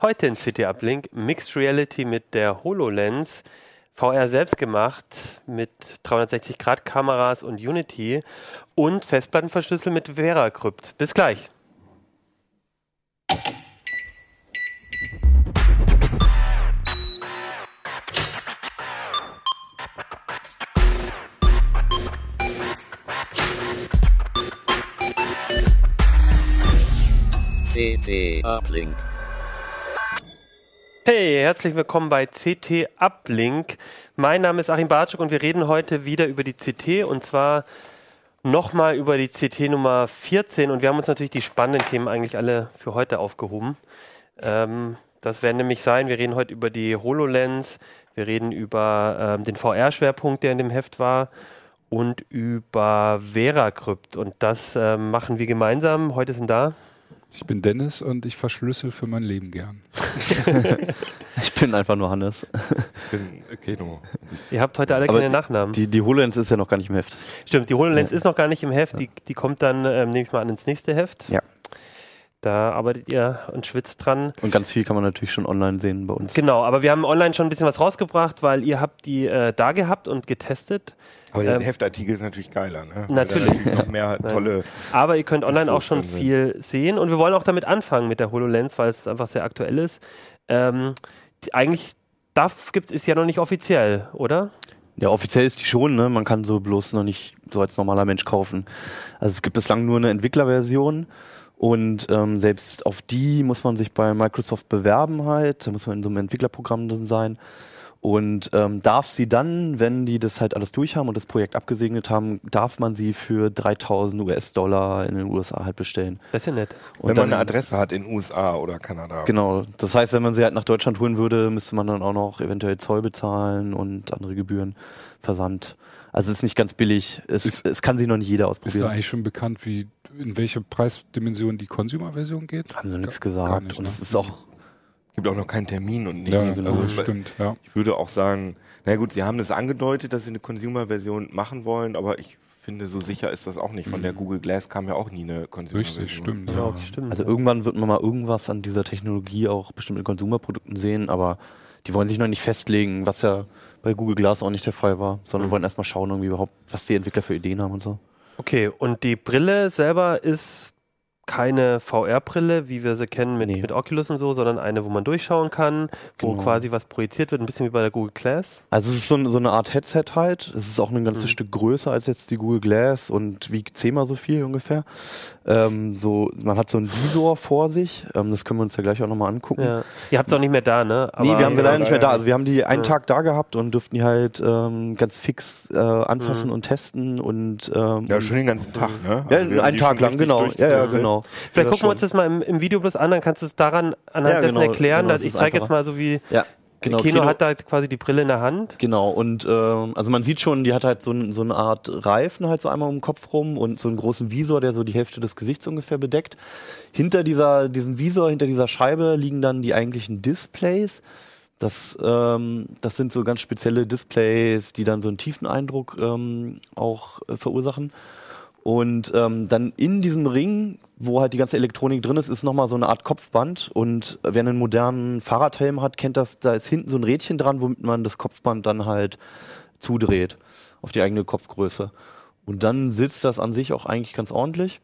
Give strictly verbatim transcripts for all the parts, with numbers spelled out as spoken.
Heute in c't uplink Mixed Reality mit der HoloLens, V R selbst gemacht mit dreihundertsechzig Grad Kameras und Unity und Festplattenverschlüssel mit VeraCrypt. Bis gleich. c't uplink. Hey, herzlich willkommen bei c't uplink. Mein Name ist Achim Bartschuk und wir reden heute wieder über die C T und zwar nochmal über die C T Nummer vierzehn. Und wir haben uns natürlich die spannenden Themen eigentlich alle für heute aufgehoben. Ähm, das werden nämlich sein, wir reden heute über die HoloLens, wir reden über ähm, den V R-Schwerpunkt, der in dem Heft war, und über VeraCrypt. Und das äh, machen wir gemeinsam. Heute sind da... Ich bin Dennis und ich verschlüssel für mein Leben gern. Ich bin einfach nur Hannes. Ich bin Keno. Ihr habt heute alle keine Nachnamen. Die, die HoloLens ist ja noch gar nicht im Heft. Stimmt, die HoloLens ja. ist noch gar nicht im Heft. Ja. Die, die kommt dann, ähm, nehme ich mal an, ins nächste Heft. Ja. Da arbeitet ihr und schwitzt dran. Und ganz viel kann man natürlich schon online sehen bei uns. Genau, aber wir haben online schon ein bisschen was rausgebracht, weil ihr habt die äh, da gehabt und getestet. Aber der ähm, Heftartikel ist natürlich geiler, ne? Natürlich. natürlich noch mehr halt tolle. Aber ihr könnt online auch schon viel sehen. Und wir wollen auch damit anfangen mit der HoloLens, weil es einfach sehr aktuell ist. Ähm, die, eigentlich D A F gibt's, ist ja noch nicht offiziell, oder? Ja, offiziell ist die schon, ne? Man kann so bloß noch nicht so als normaler Mensch kaufen. Also es gibt bislang nur eine Entwicklerversion. Und ähm, selbst auf die muss man sich bei Microsoft bewerben halt, da muss man in so einem Entwicklerprogramm drin sein und ähm, darf sie dann, wenn die das halt alles durch haben und das Projekt abgesegnet haben, darf man sie für dreitausend US-Dollar in den U S A halt bestellen. Das ist ja nett. Und wenn dann, man eine Adresse hat in U S A oder Kanada. Genau, das heißt, wenn man sie halt nach Deutschland holen würde, müsste man dann auch noch eventuell Zoll bezahlen und andere Gebühren, Versand. Also es ist nicht ganz billig, es, ist, es kann sie noch nicht jeder ausprobieren. Ist da eigentlich schon bekannt, wie in welche Preisdimension die Consumer-Version geht? Haben sie nichts gesagt. Nicht, und es ne? ist auch gibt auch noch keinen Termin und nichts. Ja, also das stimmt, ja. Ich würde auch sagen, na gut, sie haben das angedeutet, dass sie eine Consumer-Version machen wollen, aber ich finde, so sicher ist das auch nicht. Von mhm. der Google Glass kam ja auch nie eine Consumer-Version. Richtig, stimmt. Ja. Ja. Also irgendwann wird man mal irgendwas an dieser Technologie auch bestimmt in Consumer-Produkten sehen, aber die wollen sich noch nicht festlegen, was ja bei Google Glass auch nicht der Fall war, sondern mhm. wollen erstmal schauen, irgendwie überhaupt, was die Entwickler für Ideen haben und so. Okay, und die Brille selber ist keine V R-Brille, wie wir sie kennen mit, nee. mit Oculus und so, sondern eine, wo man durchschauen kann, wo genau. quasi was projiziert wird, ein bisschen wie bei der Google Glass. Also es ist so, so eine Art Headset halt, es ist auch ein ganzes mhm. Stück größer als jetzt die Google Glass und wiegt zehnmal so viel ungefähr. Ähm, so, man hat so einen Visor vor sich, ähm, das können wir uns ja gleich auch nochmal angucken. Ja. Ihr habt es auch nicht mehr da, ne? Aber nee, wir haben sie ja, leider nicht mehr da, also wir haben die einen ja. Tag da gehabt und durften die halt ähm, ganz fix äh, anfassen mhm. und testen und... Ähm, ja, schon den ganzen Tag, ne? Ja, also einen Tag lang, genau. Ja, ja, genau. Vielleicht gucken wir uns das mal im, im Video bloß an, dann kannst du es daran anhand ja, dessen genau, erklären. Genau, dass ich zeige jetzt mal so, wie ja, genau, Keno, Keno hat da quasi die Brille in der Hand. Genau, und ähm, also man sieht schon, die hat halt so, ein, so eine Art Reifen halt so einmal um den Kopf rum und so einen großen Visor, der so die Hälfte des Gesichts ungefähr bedeckt. Hinter dieser, diesem Visor, hinter dieser Scheibe liegen dann die eigentlichen Displays. Das, ähm, das sind so ganz spezielle Displays, die dann so einen tiefen Eindruck ähm, auch äh, verursachen. Und ähm, dann in diesem Ring, wo halt die ganze Elektronik drin ist, ist nochmal so eine Art Kopfband. Und wer einen modernen Fahrradhelm hat, kennt das, da ist hinten so ein Rädchen dran, womit man das Kopfband dann halt zudreht auf die eigene Kopfgröße. Und dann sitzt das an sich auch eigentlich ganz ordentlich.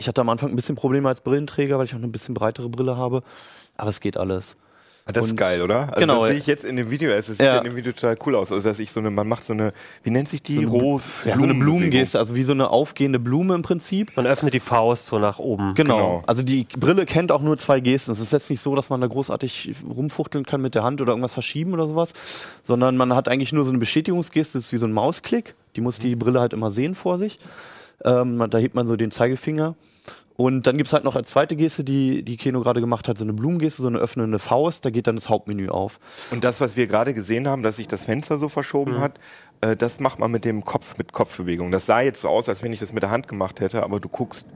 Ich hatte am Anfang ein bisschen Probleme als Brillenträger, weil ich auch eine bisschen breitere Brille habe, aber es geht alles. Das ist geil, oder? Also genau, das sehe ich jetzt in dem Video. Es sieht ja in dem Video total cool aus. Also dass ich so eine, man macht so eine, wie nennt sich die? So Rose, ja, Blumen so eine Blumengeste, also wie so eine aufgehende Blume im Prinzip. Man öffnet die Faust so nach oben. Genau. genau. Also die Brille kennt auch nur zwei Gesten. Es ist jetzt nicht so, dass man da großartig rumfuchteln kann mit der Hand oder irgendwas verschieben oder sowas, sondern man hat eigentlich nur so eine Bestätigungsgeste. Das ist wie so ein Mausklick. Die muss die Brille halt immer sehen vor sich. Ähm, da hebt man so den Zeigefinger. Und dann gibt es halt noch als zweite Geste, die, die Keno gerade gemacht hat, so eine Blumengeste, so eine öffnende Faust, da geht dann das Hauptmenü auf. Und das, was wir gerade gesehen haben, dass sich das Fenster so verschoben mhm. hat, äh, das macht man mit dem Kopf, mit Kopfbewegung. Das sah jetzt so aus, als wenn ich das mit der Hand gemacht hätte, aber du guckst,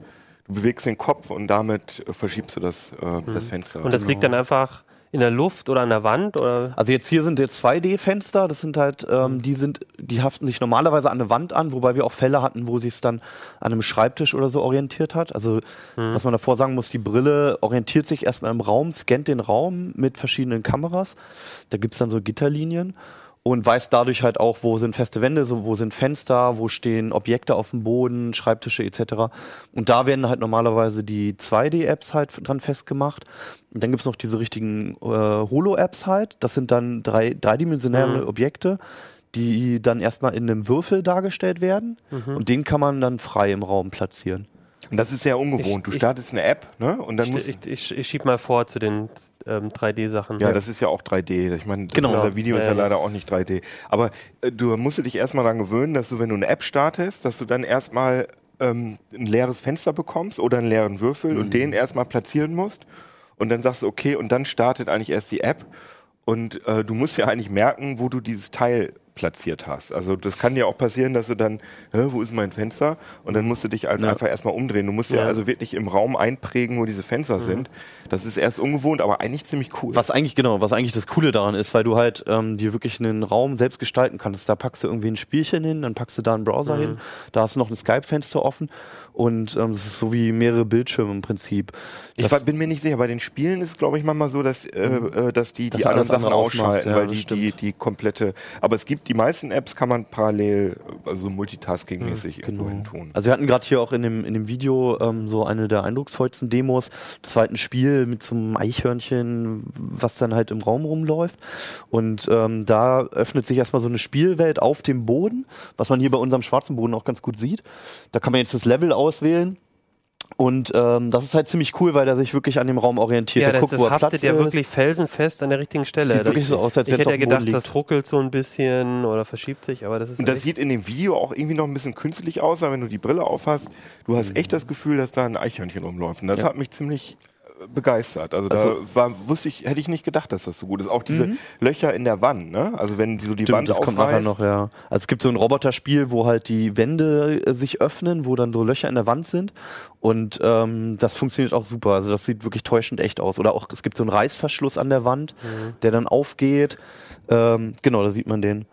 du bewegst den Kopf und damit äh, verschiebst du das, äh, mhm. das Fenster. Und das liegt dann einfach in der Luft oder an der Wand? Oder? Also jetzt hier sind jetzt zwei D Fenster, das sind halt, ähm, die sind, die haften sich normalerweise an eine Wand an, wobei wir auch Fälle hatten, wo sie es dann an einem Schreibtisch oder so orientiert hat. Also mhm. was man davor sagen muss, die Brille orientiert sich erstmal im Raum, scannt den Raum mit verschiedenen Kameras. Da gibt es dann so Gitterlinien. Und weiß dadurch halt auch, wo sind feste Wände, so, wo sind Fenster, wo stehen Objekte auf dem Boden, Schreibtische et cetera. Und da werden halt normalerweise die zwei D Apps halt dran festgemacht. Und dann gibt's noch diese richtigen äh, Holo-Apps halt. Das sind dann drei, dreidimensionale mhm. Objekte, die dann erstmal in einem Würfel dargestellt werden. Mhm. Und den kann man dann frei im Raum platzieren. Und das ist sehr ungewohnt. Ich, du startest ich, eine App, ne? Und dann musst ich, ich, ich, ich schieb mal vor zu den ähm, drei D Sachen. Ja, ja, das ist ja auch drei D. Ich meine, genau. Unser Video äh, ist ja leider auch nicht drei D. Aber äh, du musst dich erstmal daran gewöhnen, dass du, wenn du eine App startest, dass du dann erstmal ähm, ein leeres Fenster bekommst oder einen leeren Würfel mhm. und den erstmal platzieren musst. Und dann sagst du, okay, und dann startet eigentlich erst die App. Und äh, du musst ja eigentlich merken, wo du dieses Teil platziert hast. Also das kann dir auch passieren, dass du dann, hä, wo ist mein Fenster? Und dann musst du dich halt ja. einfach erstmal umdrehen. Du musst ja. ja also wirklich im Raum einprägen, wo diese Fenster mhm. sind. Das ist erst ungewohnt, aber eigentlich ziemlich cool. Was eigentlich, genau, was eigentlich das Coole daran ist, weil du halt ähm, dir wirklich einen Raum selbst gestalten kannst. Da packst du irgendwie ein Spielchen hin, dann packst du da einen Browser mhm. hin, da hast du noch ein Skype-Fenster offen und ähm, das ist so wie mehrere Bildschirme im Prinzip. Ich war, bin mir nicht sicher, bei den Spielen ist es glaube ich manchmal so, dass, äh, mhm. dass die, die das anderen Sachen ausschalten, ja, weil die, die, die komplette, aber es gibt die meisten Apps kann man parallel, also multitasking-mäßig mhm, irgendwo hin tun. Also wir hatten gerade hier auch in dem, in dem Video ähm, so eine der eindrucksvollsten Demos. Das war halt ein Spiel mit so einem Eichhörnchen, was dann halt im Raum rumläuft. Und ähm, da öffnet sich erstmal so eine Spielwelt auf dem Boden, was man hier bei unserem schwarzen Boden auch ganz gut sieht. Da kann man jetzt das Level auswählen. Und ähm, das ist halt ziemlich cool, weil er sich wirklich an dem Raum orientiert. Ja, der das, guckt, das wo er haftet ja wirklich felsenfest an der richtigen Stelle. Sieht das wirklich so aus, als ich hätte ja gedacht, liegt. Das ruckelt so ein bisschen oder verschiebt sich, aber das ist. Und das sieht in dem Video auch irgendwie noch ein bisschen künstlich aus, aber wenn du die Brille aufhast, du hast echt das Gefühl, dass da ein Eichhörnchen rumläuft. Und das ja. hat mich ziemlich begeistert. Also, also da war, wusste ich, hätte ich nicht gedacht, dass das so gut ist. Auch diese mhm. Löcher in der Wand, ne? Also wenn so die Stimmt, Wand das aufreißt. Kommt nachher noch, ja. Also es gibt so ein Roboterspiel, wo halt die Wände äh, sich öffnen, wo dann so Löcher in der Wand sind und ähm, das funktioniert auch super. Also das sieht wirklich täuschend echt aus. Oder auch, es gibt so einen Reißverschluss an der Wand, mhm. der dann aufgeht. Ähm, genau, da sieht man den.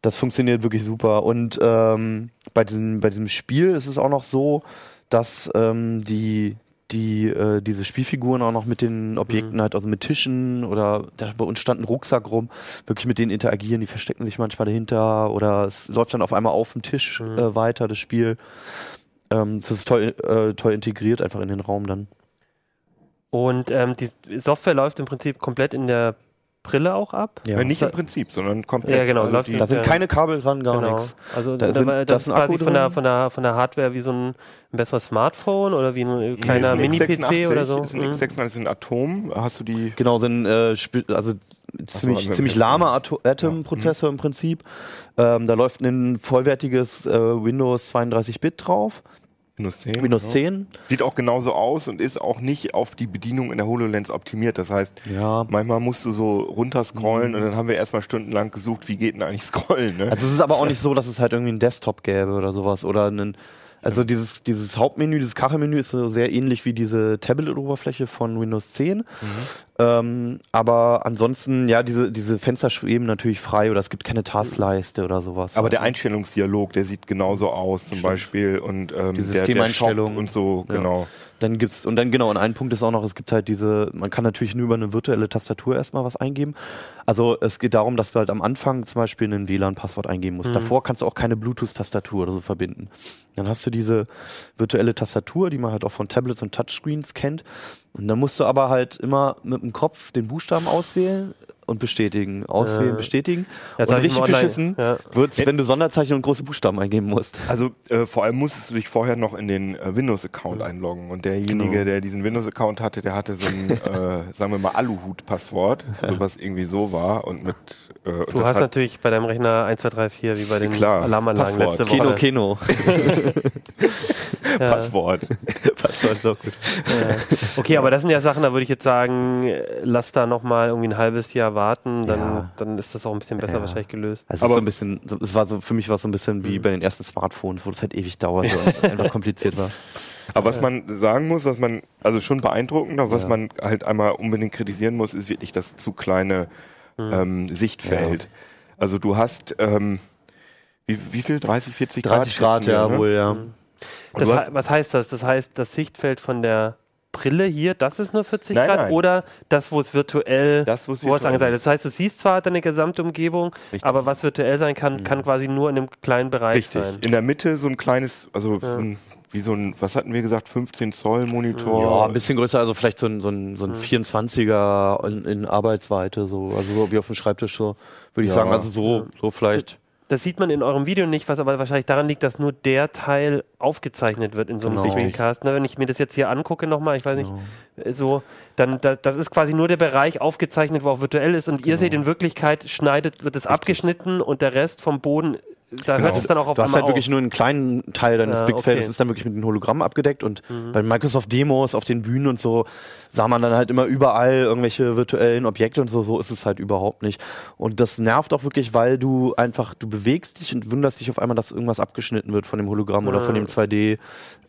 Das funktioniert wirklich super. Und ähm, bei, diesem, bei diesem Spiel ist es auch noch so, dass ähm, die die äh, diese Spielfiguren auch noch mit den Objekten mhm. halt, also mit Tischen oder da bei uns stand ein Rucksack rum, wirklich mit denen interagieren, die verstecken sich manchmal dahinter oder es läuft dann auf einmal auf dem Tisch mhm. äh, weiter, das Spiel. Ähm, das ist toll, äh, toll integriert einfach in den Raum dann. Und ähm, die Software läuft im Prinzip komplett in der Brille auch ab? Ja. Ja, nicht im Prinzip, sondern komplett. Ja, genau. Also läuft die, da sind keine Kabel dran, gar genau. nichts. Also da sind, das, das ist quasi von der, von, der, von der Hardware wie so ein, ein besseres Smartphone oder wie ein kleiner nee, Mini-P C oder so. Das ist ein mhm. X sechsundachtzig, das ist ein Atom. Hast du die? Genau, so ein äh, also ziemlich, so, ziemlich lahmer Atom- Atom-Prozessor ja. im Prinzip. Ähm, da läuft ein vollwertiges äh, Windows zweiunddreißig Bit drauf. Windows zehn. Windows zehn. Sieht auch genauso aus und ist auch nicht auf die Bedienung in der HoloLens optimiert. Das heißt, ja. manchmal musst du so runterscrollen mhm. und dann haben wir erstmal stundenlang gesucht, wie geht denn eigentlich scrollen. Ne? Also es ist aber auch nicht so, dass es halt irgendwie einen Desktop gäbe oder sowas. Oder einen, also ja. dieses, dieses Hauptmenü, dieses Kachelmenü ist so sehr ähnlich wie diese Tablet-Oberfläche von Windows zehn. Mhm. Ähm, aber ansonsten, ja, diese, diese Fenster schweben natürlich frei oder es gibt keine Taskleiste oder sowas. Aber der Einstellungsdialog, der sieht genauso aus zum Stimmt. Beispiel und ähm, die Systemeinstellung und so, ja. genau. Dann gibt's, und dann genau, und ein Punkt ist auch noch, es gibt halt diese, man kann natürlich nur über eine virtuelle Tastatur erstmal was eingeben. Also es geht darum, dass du halt am Anfang zum Beispiel ein W L A N-Passwort eingeben musst. Mhm. Davor kannst du auch keine Bluetooth-Tastatur oder so verbinden. Dann hast du diese virtuelle Tastatur, die man halt auch von Tablets und Touchscreens kennt. Und dann musst du aber halt immer mit dem Kopf den Buchstaben auswählen und bestätigen. Auswählen, äh. bestätigen. Ja, und richtig beschissen ja. wird es, wenn du Sonderzeichen und große Buchstaben eingeben musst. Also äh, vor allem musstest du dich vorher noch in den äh, Windows-Account mhm. einloggen. Und derjenige, genau. der diesen Windows-Account hatte, der hatte so ein, äh, sagen wir mal, Aluhut-Passwort, so was irgendwie so war. Und mit, äh, du und das hast natürlich bei deinem Rechner eins, zwei, drei, vier, wie bei den klar, Alarmanlagen Passwort. Letzte Woche. Keno, Keno. Ja. Passwort. Passwort ist auch gut. Ja. Okay, aber das sind ja Sachen, da würde ich jetzt sagen, lass da nochmal irgendwie ein halbes Jahr warten, dann, ja. dann ist das auch ein bisschen besser ja. wahrscheinlich gelöst. Also aber so ein bisschen, so, es war so, für mich war es so ein bisschen wie bei den ersten Smartphones, wo das halt ewig dauerte und einfach kompliziert war. Aber was ja. man sagen muss, was man, also schon beeindruckend, aber was ja. man halt einmal unbedingt kritisieren muss, ist wirklich das zu kleine mhm. ähm, Sichtfeld. Ja. Also du hast, ähm, wie, wie viel? dreißig, vierzig Grad? dreißig Grad, ja, ne? wohl, ja. Mhm. Das he was heißt das? Das heißt, das Sichtfeld von der Brille hier, das ist nur vierzig nein, Grad nein. oder das, wo es virtuell, das, wo es virtuell angesagt ist. Das heißt, du siehst zwar deine Gesamtumgebung, richtig. Aber was virtuell sein kann, mhm. kann quasi nur in einem kleinen Bereich richtig. Sein. In der Mitte so ein kleines, also ja. ein, wie so ein, was hatten wir gesagt, fünfzehn Zoll Monitor. Ja, ein bisschen größer, also vielleicht so ein, so ein, so ein mhm. vierundzwanziger in, in Arbeitsweite, so, also so wie auf dem Schreibtisch, so würde ich ja. sagen, also so, ja. so vielleicht. Das sieht man in eurem Video nicht, was aber wahrscheinlich daran liegt, dass nur der Teil aufgezeichnet wird in so einem genau. Screencast. Ne, wenn ich mir das jetzt hier angucke nochmal, ich weiß genau. nicht, so, dann da, das ist quasi nur der Bereich aufgezeichnet, wo auch virtuell ist. Und genau. ihr seht, in Wirklichkeit schneidet, wird es abgeschnitten und der Rest vom Boden, da genau. hört es dann auch auf Du hast halt auf. Wirklich nur einen kleinen Teil deines ja, Blickfeldes, okay. ist dann wirklich mit einem Hologramm abgedeckt. Und mhm. bei Microsoft-Demos auf den Bühnen und so sah man dann halt immer überall irgendwelche virtuellen Objekte und so. So ist es halt überhaupt nicht. Und das nervt auch wirklich, weil du einfach, du bewegst dich und wunderst dich auf einmal, dass irgendwas abgeschnitten wird von dem Hologramm mhm. oder von dem zwei D,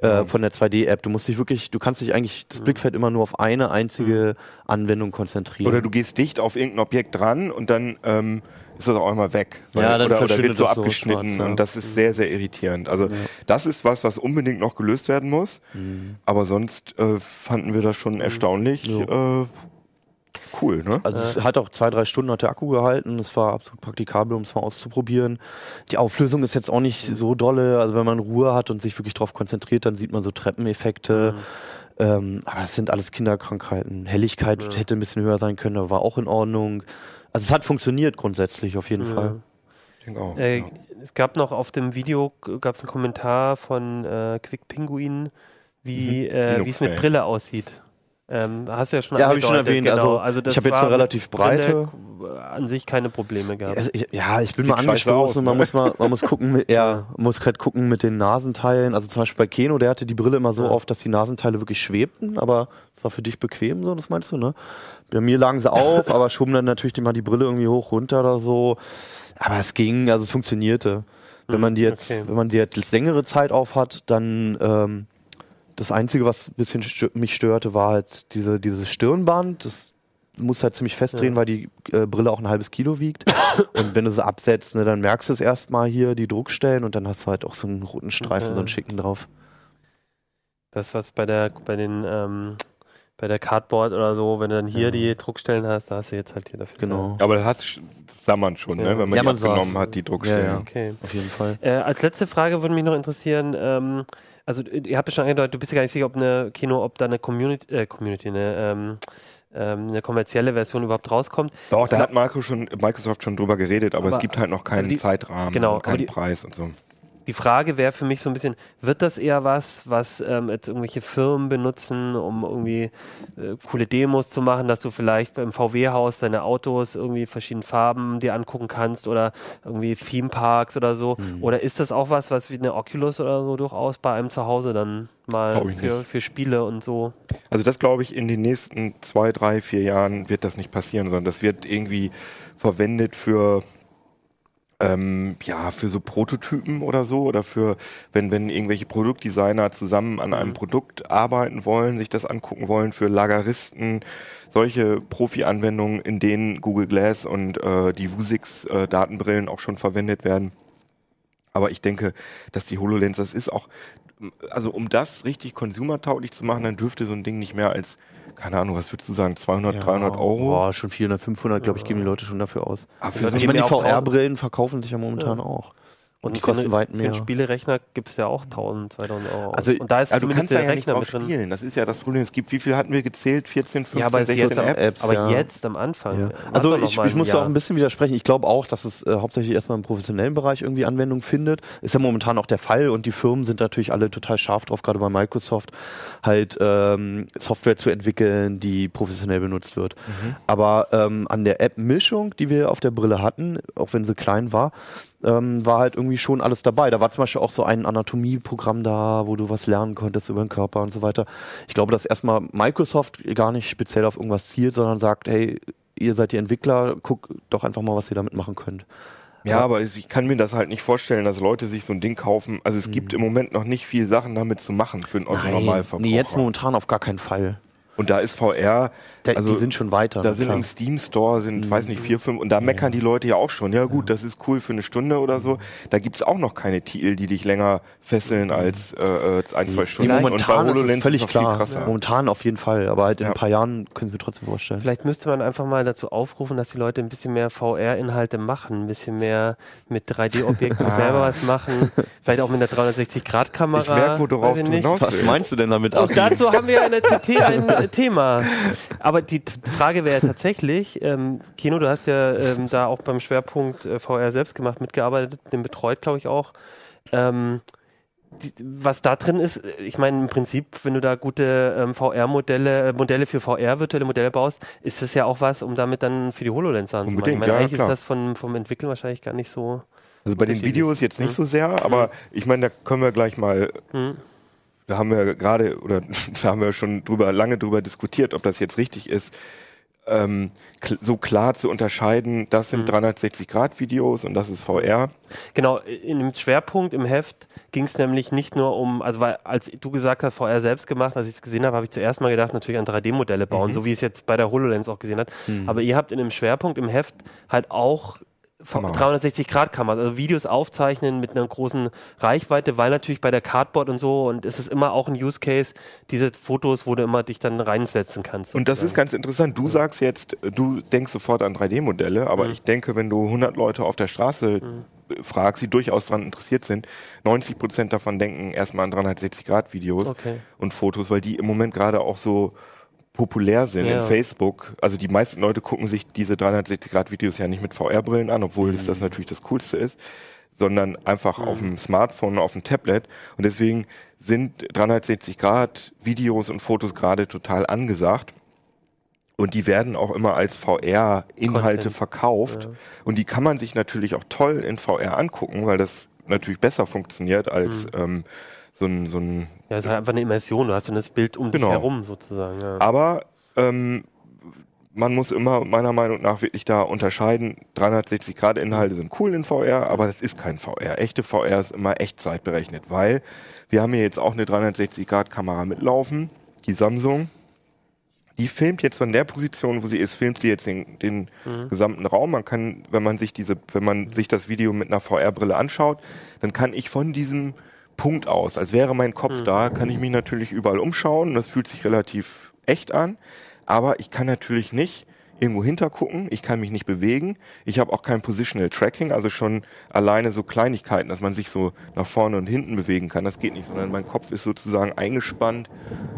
äh, mhm. von der zwei D-App. Du musst dich wirklich, du kannst dich eigentlich, das mhm. Blickfeld immer nur auf eine einzige mhm. Anwendung konzentrieren. Oder du gehst dicht auf irgendein Objekt dran und dann ähm ist das auch immer weg. Weil, ja, dann oder, oder wird so abgeschnitten. So schwarz, ja. Und das ist sehr, sehr irritierend. Also ja. das ist was, was unbedingt noch gelöst werden muss. Mhm. Aber sonst äh, fanden wir das schon erstaunlich ja. äh, cool. Ne? Also es hat auch zwei, drei Stunden hat der Akku gehalten. Es war absolut praktikabel, um es mal auszuprobieren. Die Auflösung ist jetzt auch nicht mhm. so dolle. Also wenn man Ruhe hat und sich wirklich darauf konzentriert, dann sieht man so Treppeneffekte. Mhm. Ähm, aber das sind alles Kinderkrankheiten. Helligkeit ja. hätte ein bisschen höher sein können, aber war auch in Ordnung. Also es hat funktioniert grundsätzlich auf jeden ja. Fall. Ich denke auch, äh, ja. Es gab noch auf dem Video gab es einen Kommentar von äh, Quick Pinguin, wie mhm. äh, es mit Brille aussieht. Ähm, hast du ja schon ja, angedeutet. Ja, habe ich schon erwähnt. Genau. Also, also das ich habe jetzt eine relativ breite. An sich keine Probleme gehabt. Also ich, ja, ich bin Sieht mal angestoßen. Aus, ne? man, muss mal, man muss gucken, mit, ja, muss halt gucken mit den Nasenteilen. Also zum Beispiel bei Keno, der hatte die Brille immer so ja. auf, dass die Nasenteile wirklich schwebten. Aber das war für dich bequem, so, das meinst du, ne? Bei mir lagen sie auf, aber schoben dann natürlich immer die Brille irgendwie hoch, runter oder so. Aber es ging, also es funktionierte. Wenn man die jetzt, okay. wenn man die jetzt längere Zeit auf hat, dann... Ähm, das Einzige, was ein bisschen stö mich störte, war halt diese, dieses Stirnband. Das muss halt ziemlich festdrehen, ja. weil die äh, Brille auch ein halbes Kilo wiegt. Und wenn du sie absetzt, ne, dann merkst du es erstmal hier, die Druckstellen, und dann hast du halt auch so einen roten Streifen, okay. so einen schicken drauf. Das, was bei der, bei den, ähm, bei der Cardboard oder so, wenn du dann hier ja. die Druckstellen hast, da hast du jetzt halt hier dafür. Genau. Aber das sah man schon, ja. ne, wenn man ja, die abgenommen hat, die Druckstellen. Ja, ja. Okay. Auf jeden Fall. Äh, als letzte Frage würde mich noch interessieren, ähm, also ihr habt ja schon angedeutet, du bist ja gar nicht sicher, ob eine Kino, ob da eine Community, äh, Community eine, ähm, ähm, eine kommerzielle Version überhaupt rauskommt. Doch, da hat Marco schon, Microsoft schon drüber geredet, aber, aber es gibt halt noch keinen also die, Zeitrahmen, genau, und keinen die, Preis und so. Die Frage wäre für mich so ein bisschen, wird das eher was, was ähm, jetzt irgendwelche Firmen benutzen, um irgendwie äh, coole Demos zu machen, dass du vielleicht beim V W-Haus deine Autos irgendwie verschiedenen Farben dir angucken kannst oder irgendwie Theme-Parks oder so? Mhm. Oder ist das auch was, was wie eine Oculus oder so durchaus bei einem zu Hause dann mal für, für Spiele und so? Also das glaube ich, in den nächsten zwei, drei, vier Jahren wird das nicht passieren, sondern das wird irgendwie verwendet für... Ähm, ja, für so Prototypen oder so, oder für, wenn, wenn irgendwelche Produktdesigner zusammen an einem mhm. Produkt arbeiten wollen, sich das angucken wollen, für Lageristen, solche Profi-Anwendungen, in denen Google Glass und äh, die Vuzix-Datenbrillen äh, auch schon verwendet werden. Aber ich denke, dass die HoloLens, das ist auch, also um das richtig consumertauglich zu machen, dann dürfte so ein Ding nicht mehr als, keine Ahnung, was würdest du sagen, zweihundert, ja, dreihundert Euro? Boah, schon vierhundert, fünfhundert, glaube ich, geben die Leute schon dafür aus. Ah, für also, ich meine, die V R-Brillen verkaufen sich ja momentan ja. auch. Und, und die kosten weit mehr. Für einen Spielerechner gibt es ja auch tausend, zweitausend Euro. Also, und da ist also du kannst da ja nicht drauf spielen. Das ist ja das Problem. Es gibt, wie viel hatten wir gezählt? vierzehn, fünfzehn, ja, aber sechzehn Apps. Apps. Aber ja. jetzt am Anfang. Ja. Also ich, ich muss da auch ein bisschen widersprechen. Ich glaube auch, dass es äh, hauptsächlich erstmal im professionellen Bereich irgendwie Anwendung findet. Ist ja momentan auch der Fall. Und die Firmen sind natürlich alle total scharf drauf, gerade bei Microsoft, halt ähm, Software zu entwickeln, die professionell benutzt wird. Mhm. Aber ähm, an der App-Mischung, die wir auf der Brille hatten, auch wenn sie klein war, Ähm, war halt irgendwie schon alles dabei. Da war zum Beispiel auch so ein Anatomieprogramm da, wo du was lernen konntest über den Körper und so weiter. Ich glaube, dass erstmal Microsoft gar nicht speziell auf irgendwas zielt, sondern sagt, hey, ihr seid die Entwickler, guckt doch einfach mal, was ihr damit machen könnt. Ja, aber ich kann mir das halt nicht vorstellen, dass Leute sich so ein Ding kaufen. Also es mhm. gibt im Moment noch nicht viel Sachen damit zu machen für einen Otto-Normalverbraucher. Nee, jetzt momentan auf gar keinen Fall. Und da ist V R, da, also, die sind schon weiter. Da sind klar. Im Steam Store sind, mhm. weiß nicht, vier, fünf, und da meckern die Leute ja auch schon. Ja gut, ja. Das ist cool für eine Stunde oder so. Da gibt's auch noch keine Titel, die dich länger fesseln als, äh, als ein, zwei Stunden. Momentan und bei HoloLens ist es völlig ist klar. Viel krasser. Ja. Momentan auf jeden Fall, aber halt in ja. ein paar Jahren können Sie mir trotzdem vorstellen. Vielleicht müsste man einfach mal dazu aufrufen, dass die Leute ein bisschen mehr V R-Inhalte machen, ein bisschen mehr mit drei D-Objekten ah. selber was machen, vielleicht auch mit einer dreihundertsechzig-Grad-Kamera. Ich merke, wo du hinaus willst. Was meinst du denn damit? Und dazu haben wir ja in der C T einen Thema. Aber die Frage wäre tatsächlich, ähm, Keno, du hast ja ähm, da auch beim Schwerpunkt äh, V R selbst gemacht, mitgearbeitet, den betreut, glaube ich, auch. Ähm, die, was da drin ist, ich meine, im Prinzip, wenn du da gute ähm, V R-Modelle, Modelle für V R, virtuelle Modelle baust, ist das ja auch was, um damit dann für die HoloLens anzumachen. Ich meine, ja, eigentlich klar. ist das von, vom Entwickeln wahrscheinlich gar nicht so... Also bei den Videos jetzt nicht hm. so sehr, aber hm. ich meine, da können wir gleich mal... Hm. Da haben wir gerade, oder da haben wir schon drüber, lange drüber diskutiert, ob das jetzt richtig ist, ähm, kl- so klar zu unterscheiden, das sind mhm. dreihundertsechzig-Grad-Videos und das ist V R. Genau, in dem Schwerpunkt im Heft ging es nämlich nicht nur um, also weil, als du gesagt hast, V R selbst gemacht, als ich es gesehen habe, habe ich zuerst mal gedacht, natürlich an drei D-Modelle bauen, mhm. so wie es jetzt bei der HoloLens auch gesehen hat. Mhm. Aber ihr habt in dem Schwerpunkt im Heft halt auch dreihundertsechzig-Grad-Kameras, also Videos aufzeichnen mit einer großen Reichweite, weil natürlich bei der Cardboard und so, und es ist immer auch ein Use Case, diese Fotos, wo du immer dich dann reinsetzen kannst. Sozusagen. Und das ist ganz interessant, du sagst jetzt, du denkst sofort an drei D-Modelle, aber mhm. ich denke, wenn du hundert Leute auf der Straße mhm. fragst, die durchaus daran interessiert sind, neunzig Prozent davon denken erstmal an dreihundertsechzig-Grad-Videos okay. und Fotos, weil die im Moment gerade auch so populär sind ja. in Facebook. Also die meisten Leute gucken sich diese dreihundertsechzig-Grad-Videos ja nicht mit V R-Brillen an, obwohl mhm. das natürlich das Coolste ist, sondern einfach mhm. auf dem Smartphone, auf dem Tablet. Und deswegen sind dreihundertsechzig-Grad-Videos und Fotos gerade total angesagt. Und die werden auch immer als V R-Inhalte Content. verkauft. Ja. Und die kann man sich natürlich auch toll in V R angucken, weil das natürlich besser funktioniert als... Mhm. Ähm, So ein, so ein ja, es ist halt einfach eine Immersion, du hast so das Bild um genau. dich herum sozusagen. Ja. Aber ähm, man muss immer meiner Meinung nach wirklich da unterscheiden, dreihundertsechzig-Grad-Inhalte sind cool in V R, aber das ist kein V R. Echte V R ist immer Echtzeit berechnet, weil wir haben hier jetzt auch eine dreihundertsechzig-Grad-Kamera mitlaufen, die Samsung, die filmt jetzt von der Position, wo sie ist, filmt sie jetzt den, den mhm. gesamten Raum. Man kann, wenn man sich diese, wenn man mhm. sich das Video mit einer V R-Brille anschaut, dann kann ich von diesem Punkt aus, als wäre mein Kopf mhm. da, kann ich mich natürlich überall umschauen. Das fühlt sich relativ echt an, aber ich kann natürlich nicht irgendwo hinter gucken, ich kann mich nicht bewegen, ich habe auch kein Positional Tracking, also schon alleine so Kleinigkeiten, dass man sich so nach vorne und hinten bewegen kann, das geht nicht, sondern mein Kopf ist sozusagen eingespannt,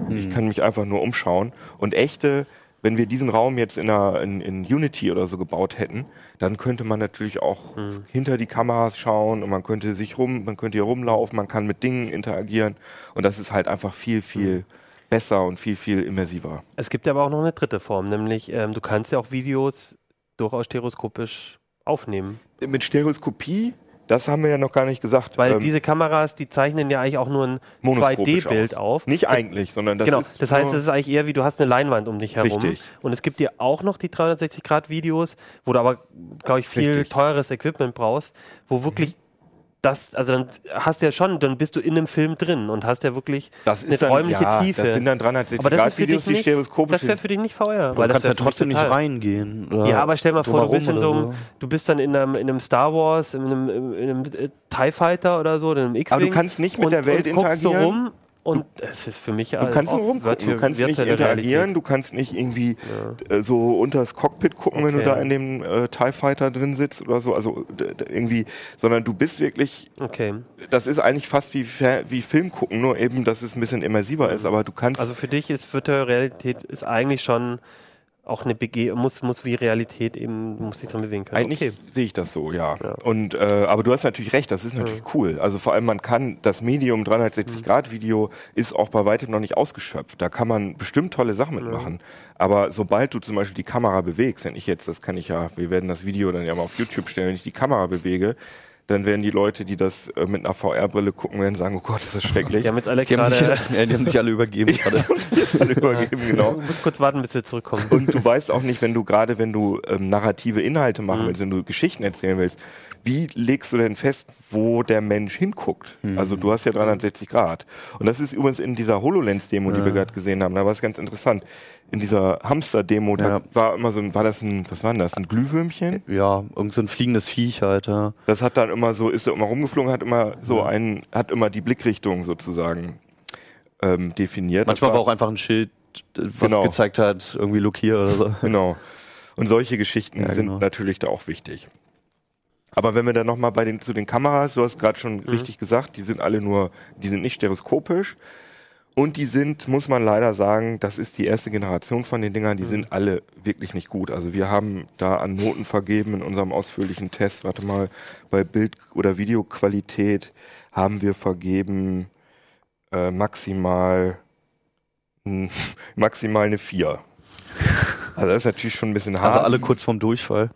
mhm. ich kann mich einfach nur umschauen. Und echte, wenn wir diesen Raum jetzt in, einer, in, in Unity oder so gebaut hätten, dann könnte man natürlich auch mhm. hinter die Kameras schauen und man könnte sich rum, man könnte hier rumlaufen, man kann mit Dingen interagieren und das ist halt einfach viel, viel mhm. besser und viel, viel immersiver. Es gibt aber auch noch eine dritte Form, nämlich ähm, du kannst ja auch Videos durchaus stereoskopisch aufnehmen. Mit Stereoskopie? Das haben wir ja noch gar nicht gesagt. Weil ähm, diese Kameras, die zeichnen ja eigentlich auch nur ein zwei D-Bild auf. auf. Nicht eigentlich, sondern das genau. ist... Genau, das heißt, es ist eigentlich eher wie, du hast eine Leinwand um dich herum. Richtig. Und es gibt dir auch noch die dreihundertsechzig-Grad-Videos, wo du aber, glaube ich, viel richtig. teures Equipment brauchst, wo wirklich... Mhm. Das, also dann hast du ja schon, dann bist du in einem Film drin und hast ja wirklich das eine räumliche ja, Tiefe. Das sind dann dreihundertsechzig-Grad-Videos, die stereoskopisch sind. Das wäre für dich nicht V R. Du kannst ja trotzdem nicht reingehen. Oder ja, aber stell mal vor, du bist, in so einem, so. du bist dann in einem, in einem Star Wars, in einem, in einem TIE Fighter oder so, in einem X-Wing. Aber du kannst nicht mit und, der Welt und interagieren. So rum und es ist für mich du kannst nur rumgucken, du kannst nicht interagieren, du kannst nicht irgendwie ja. äh, so unter das Cockpit gucken, okay. wenn du da in dem äh, TIE Fighter drin sitzt oder so, also d- d- irgendwie, sondern du bist wirklich, okay. das ist eigentlich fast wie, wie Film gucken, nur eben, dass es ein bisschen immersiver mhm. ist, aber du kannst... Also für dich ist virtuelle Realität ist eigentlich schon auch eine B G, muss, muss wie Realität eben, muss sich dran bewegen können. Eigentlich okay. sehe ich das so, ja. ja. Und, äh, aber du hast natürlich recht, das ist natürlich ja. cool. Also vor allem, man kann, das Medium dreihundertsechzig-Grad-Video ist auch bei weitem noch nicht ausgeschöpft. Da kann man bestimmt tolle Sachen mitmachen. Ja. Aber sobald du zum Beispiel die Kamera bewegst, wenn ich jetzt, das kann ich ja, wir werden das Video dann ja mal auf YouTube stellen, wenn ich die Kamera bewege, dann werden die Leute, die das äh, mit einer V R-Brille gucken, werden sagen, oh Gott, ist das schrecklich. Die haben, jetzt alle die haben, sich, ja, die haben sich alle übergeben. Gerade. alle übergeben genau. Du musst kurz warten, bis wir zurückkommen. Und du weißt auch nicht, wenn du gerade, wenn du ähm, narrative Inhalte machen mhm. willst, wenn du Geschichten erzählen willst, wie legst du denn fest, wo der Mensch hinguckt? Mhm. Also du hast ja dreihundertsechzig Grad. Und das ist übrigens in dieser HoloLens-Demo, die ja. wir gerade gesehen haben, da war es ganz interessant. In dieser Hamster-Demo, ja. da war immer so ein, war das ein, was war denn das, ein Glühwürmchen? Ja, irgend so ein fliegendes Viech halt, ja. Das hat dann immer so, ist immer rumgeflogen, hat immer so ja. einen, hat immer die Blickrichtung sozusagen ähm, definiert. Manchmal war, war auch einfach ein Schild, was genau. gezeigt hat, irgendwie look hier oder so. Genau. Und solche Geschichten ja, sind genau. natürlich da auch wichtig. Aber wenn wir dann nochmal bei den, zu den Kameras, du hast gerade schon mhm. richtig gesagt, die sind alle nur, die sind nicht stereoskopisch. Und die sind, muss man leider sagen, das ist die erste Generation von den Dingern, die mhm. sind alle wirklich nicht gut. Also wir haben da an Noten vergeben in unserem ausführlichen Test, warte mal, bei Bild- oder Videoqualität haben wir vergeben äh, maximal, n, maximal eine vier. Also das ist natürlich schon ein bisschen hart. Also alle kurz vorm Durchfall.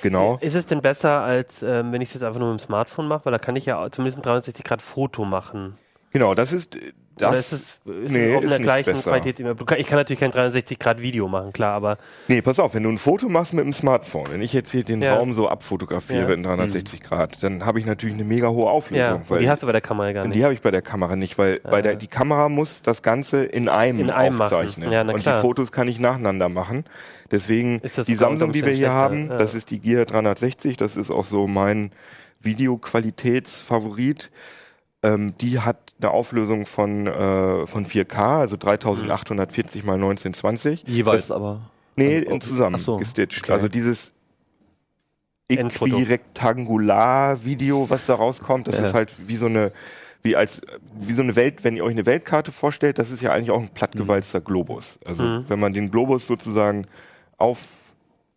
Genau. Ist es denn besser, als ähm, wenn ich es jetzt einfach nur mit dem Smartphone mache? Weil da kann ich ja zumindest ein dreihundertsechzig Grad Foto machen. Genau, das ist... Das Oder ist es ist nee, auf ist der gleichen Qualität. Ich kann natürlich kein dreihundertsechzig Grad Video machen, klar, aber... Nee, pass auf, wenn du ein Foto machst mit dem Smartphone, wenn ich jetzt hier den ja. Raum so abfotografiere ja. in dreihundertsechzig mhm. Grad, dann habe ich natürlich eine mega hohe Auflösung. Ja. Weil die hast du bei der Kamera gar nicht. Die habe ich bei der Kamera nicht, weil ja. bei der, die Kamera muss das Ganze in einem, in einem aufzeichnen. Ja, na, und klar. die Fotos kann ich nacheinander machen. Deswegen, die Samsung, die wir hier haben, ja. das ist die Gear dreihundertsechzig, das ist auch so mein Videoqualitätsfavorit. Ähm, die hat eine Auflösung von, äh, von vier K, also dreitausendachthundertvierzig mal neunzehnhundertzwanzig. Jeweils das, aber? Nee, also, zusammen so, gestitcht. Okay. Also dieses Äquirektangular-Video, was da rauskommt, das ja. ist halt wie so eine, wie als, wie so eine Welt, wenn ihr euch eine Weltkarte vorstellt, das ist ja eigentlich auch ein plattgewalzter mhm. Globus. Also mhm. wenn man den Globus sozusagen auf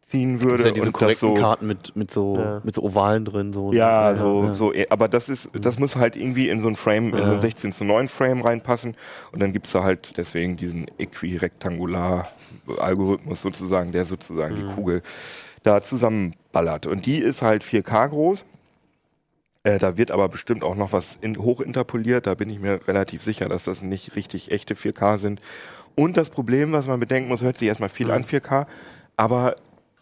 ziehen würde. Das ist ja diese und korrekten das so, Karten mit, mit, so, ja. mit so Ovalen drin. So ja, ja, so, ja, so. Aber das ist, das muss halt irgendwie in so ein Frame, ja. in so ein sechzehn zu neun Frame reinpassen. Und dann gibt es da halt deswegen diesen Äquirektangular-Algorithmus sozusagen, der sozusagen mhm. die Kugel da zusammenballert. Und die ist halt vier K groß. Äh, da wird aber bestimmt auch noch was in, hochinterpoliert. Da bin ich mir relativ sicher, dass das nicht richtig echte vier K sind. Und das Problem, was man bedenken muss, hört sich erstmal viel mhm. an vier K, aber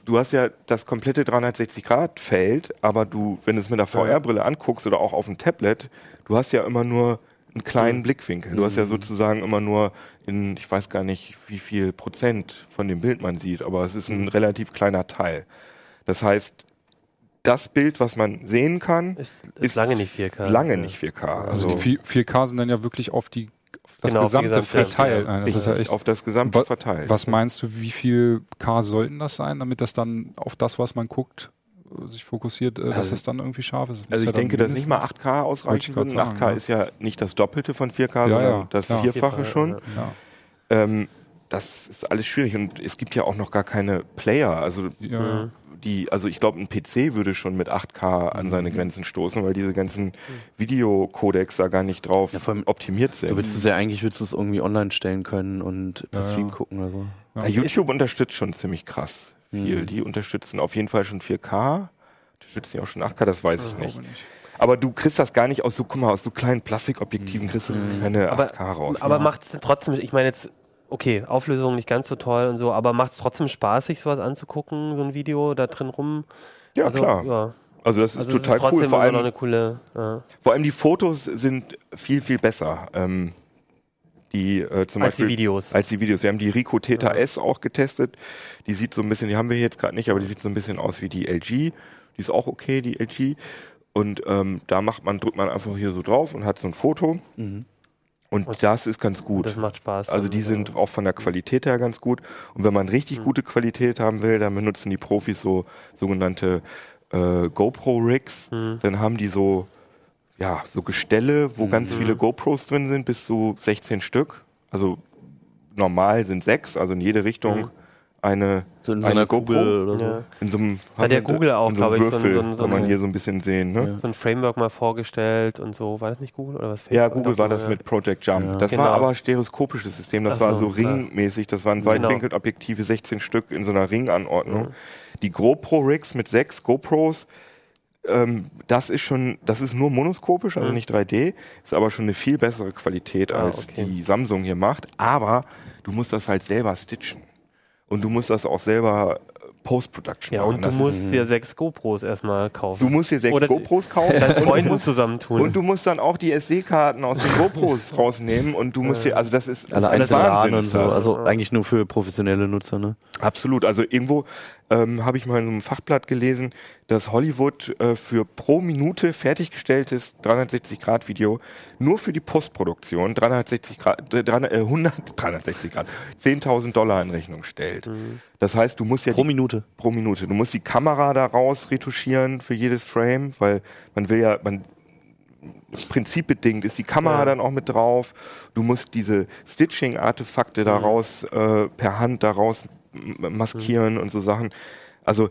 du hast ja das komplette dreihundertsechzig Grad Feld, aber du, wenn du es mit der V R-Brille anguckst oder auch auf dem Tablet, du hast ja immer nur einen kleinen mhm. Blickwinkel. Du hast ja sozusagen immer nur in, ich weiß gar nicht, wie viel Prozent von dem Bild man sieht, aber es ist ein mhm. relativ kleiner Teil. Das heißt, das Bild, was man sehen kann, ist, ist, ist lange nicht vier K. Lange ja. nicht vier K. Also, also die vier K sind dann ja wirklich auf die Das genau, gesamte gesamt verteilt. Ja. Das ist ja echt auf das gesamte verteilt. Was meinst du, wie viel K sollten das sein, damit das dann auf das, was man guckt, sich fokussiert, dass also das dann irgendwie scharf ist? Also ich ja denke, dass nicht mal acht K ausreichen würden. acht K ja. ist ja nicht das Doppelte von vier K, ja, sondern ja, das klar. Vierfache schon. Ja. Ähm, das ist alles schwierig und es gibt ja auch noch gar keine Player. Also ja. die, also ich glaube, ein P C würde schon mit acht K an seine Grenzen stoßen, weil diese ganzen Videocodecs da gar nicht drauf ja, vor allem optimiert sind. Du willst es ja eigentlich, willst du es irgendwie online stellen können und per ja, Stream ja. gucken oder so. Ja. Ja, YouTube unterstützt schon ziemlich krass viel. Mhm. Die unterstützen auf jeden Fall schon vier K, unterstützen ja auch schon acht K, das weiß das ich nicht. nicht. Aber du kriegst das gar nicht aus so, guck mal, aus so kleinen Plastikobjektiven kriegst du mhm. keine aber, acht K raus. Aber ja. macht es trotzdem, ich meine jetzt, okay, Auflösung nicht ganz so toll und so, aber macht es trotzdem Spaß, sich sowas anzugucken, so ein Video da drin rum? Ja, also, klar. Ja. Also das ist also total ist cool. Vor allem, eine coole, ja. vor allem die Fotos sind viel, viel besser. Ähm, die, äh, zum als Beispiel, die Videos. Als die Videos. Wir haben die Ricoh Theta ja. S auch getestet. Die sieht so ein bisschen, die haben wir hier jetzt gerade nicht, aber die sieht so ein bisschen aus wie die L G. Die ist auch okay, die L G. Und ähm, da macht man, drückt man einfach hier so drauf und hat so ein Foto. Mhm. Und, und das ist ganz gut. Das macht Spaß. Also die sind ja. auch von der Qualität her ganz gut. Und wenn man richtig mhm. gute Qualität haben will, dann benutzen die Profis so sogenannte äh, GoPro-Rigs. Mhm. Dann haben die so, ja, so Gestelle, wo mhm. ganz viele GoPros drin sind, bis zu sechzehn Stück. Also normal sind sechs, also in jede Richtung mhm. eine, so in eine so einer GoPro. Google oder so. Ja. In so einem, hat der Google auch, glaube ich, so ein, so ein, so kann man hier so ein bisschen sehen. Ne? Ja. So ein Framework mal vorgestellt und so. War das nicht Google oder was? Facebook? Ja, Google war das mit Project Jump. Ja. Das genau. war aber ein stereoskopisches System. Das so, war so ringmäßig. Das waren Weitwinkelobjektive, sechzehn Stück in so einer Ringanordnung. Mhm. Die GoPro-Rigs mit sechs GoPros, Ähm, das ist schon, das ist nur monoskopisch, also nicht drei D, ist aber schon eine viel bessere Qualität, als ah, okay. die Samsung hier macht. Aber du musst das halt selber stitchen. Und du musst das auch selber Post-Production ja, machen. Und du das musst ist, dir sechs GoPros erstmal kaufen. Du musst dir sechs Oder GoPros kaufen. Deine Freunde zusammentun. Und du musst dann auch die S D-Karten aus den GoPros rausnehmen. Und du musst dir, also das ist alle also Wahnsinn. Und so. Also eigentlich nur für professionelle Nutzer, ne? Absolut. Also irgendwo ähm, habe ich mal in so einem Fachblatt gelesen, dass Hollywood äh, für pro Minute fertiggestelltes dreihundertsechzig Grad Video nur für die Postproduktion dreihundertsechzig Grad, äh, dreihundert, dreihundertsechzig Grad zehntausend Dollar in Rechnung stellt. Mhm. Das heißt, du musst ja... Pro die, Minute? Pro Minute. Du musst die Kamera da raus retuschieren für jedes Frame, weil man will ja... man prinzipbedingt ist die Kamera ja. dann auch mit drauf. Du musst diese Stitching-Artefakte daraus äh, per Hand daraus maskieren mhm. und so Sachen. Also...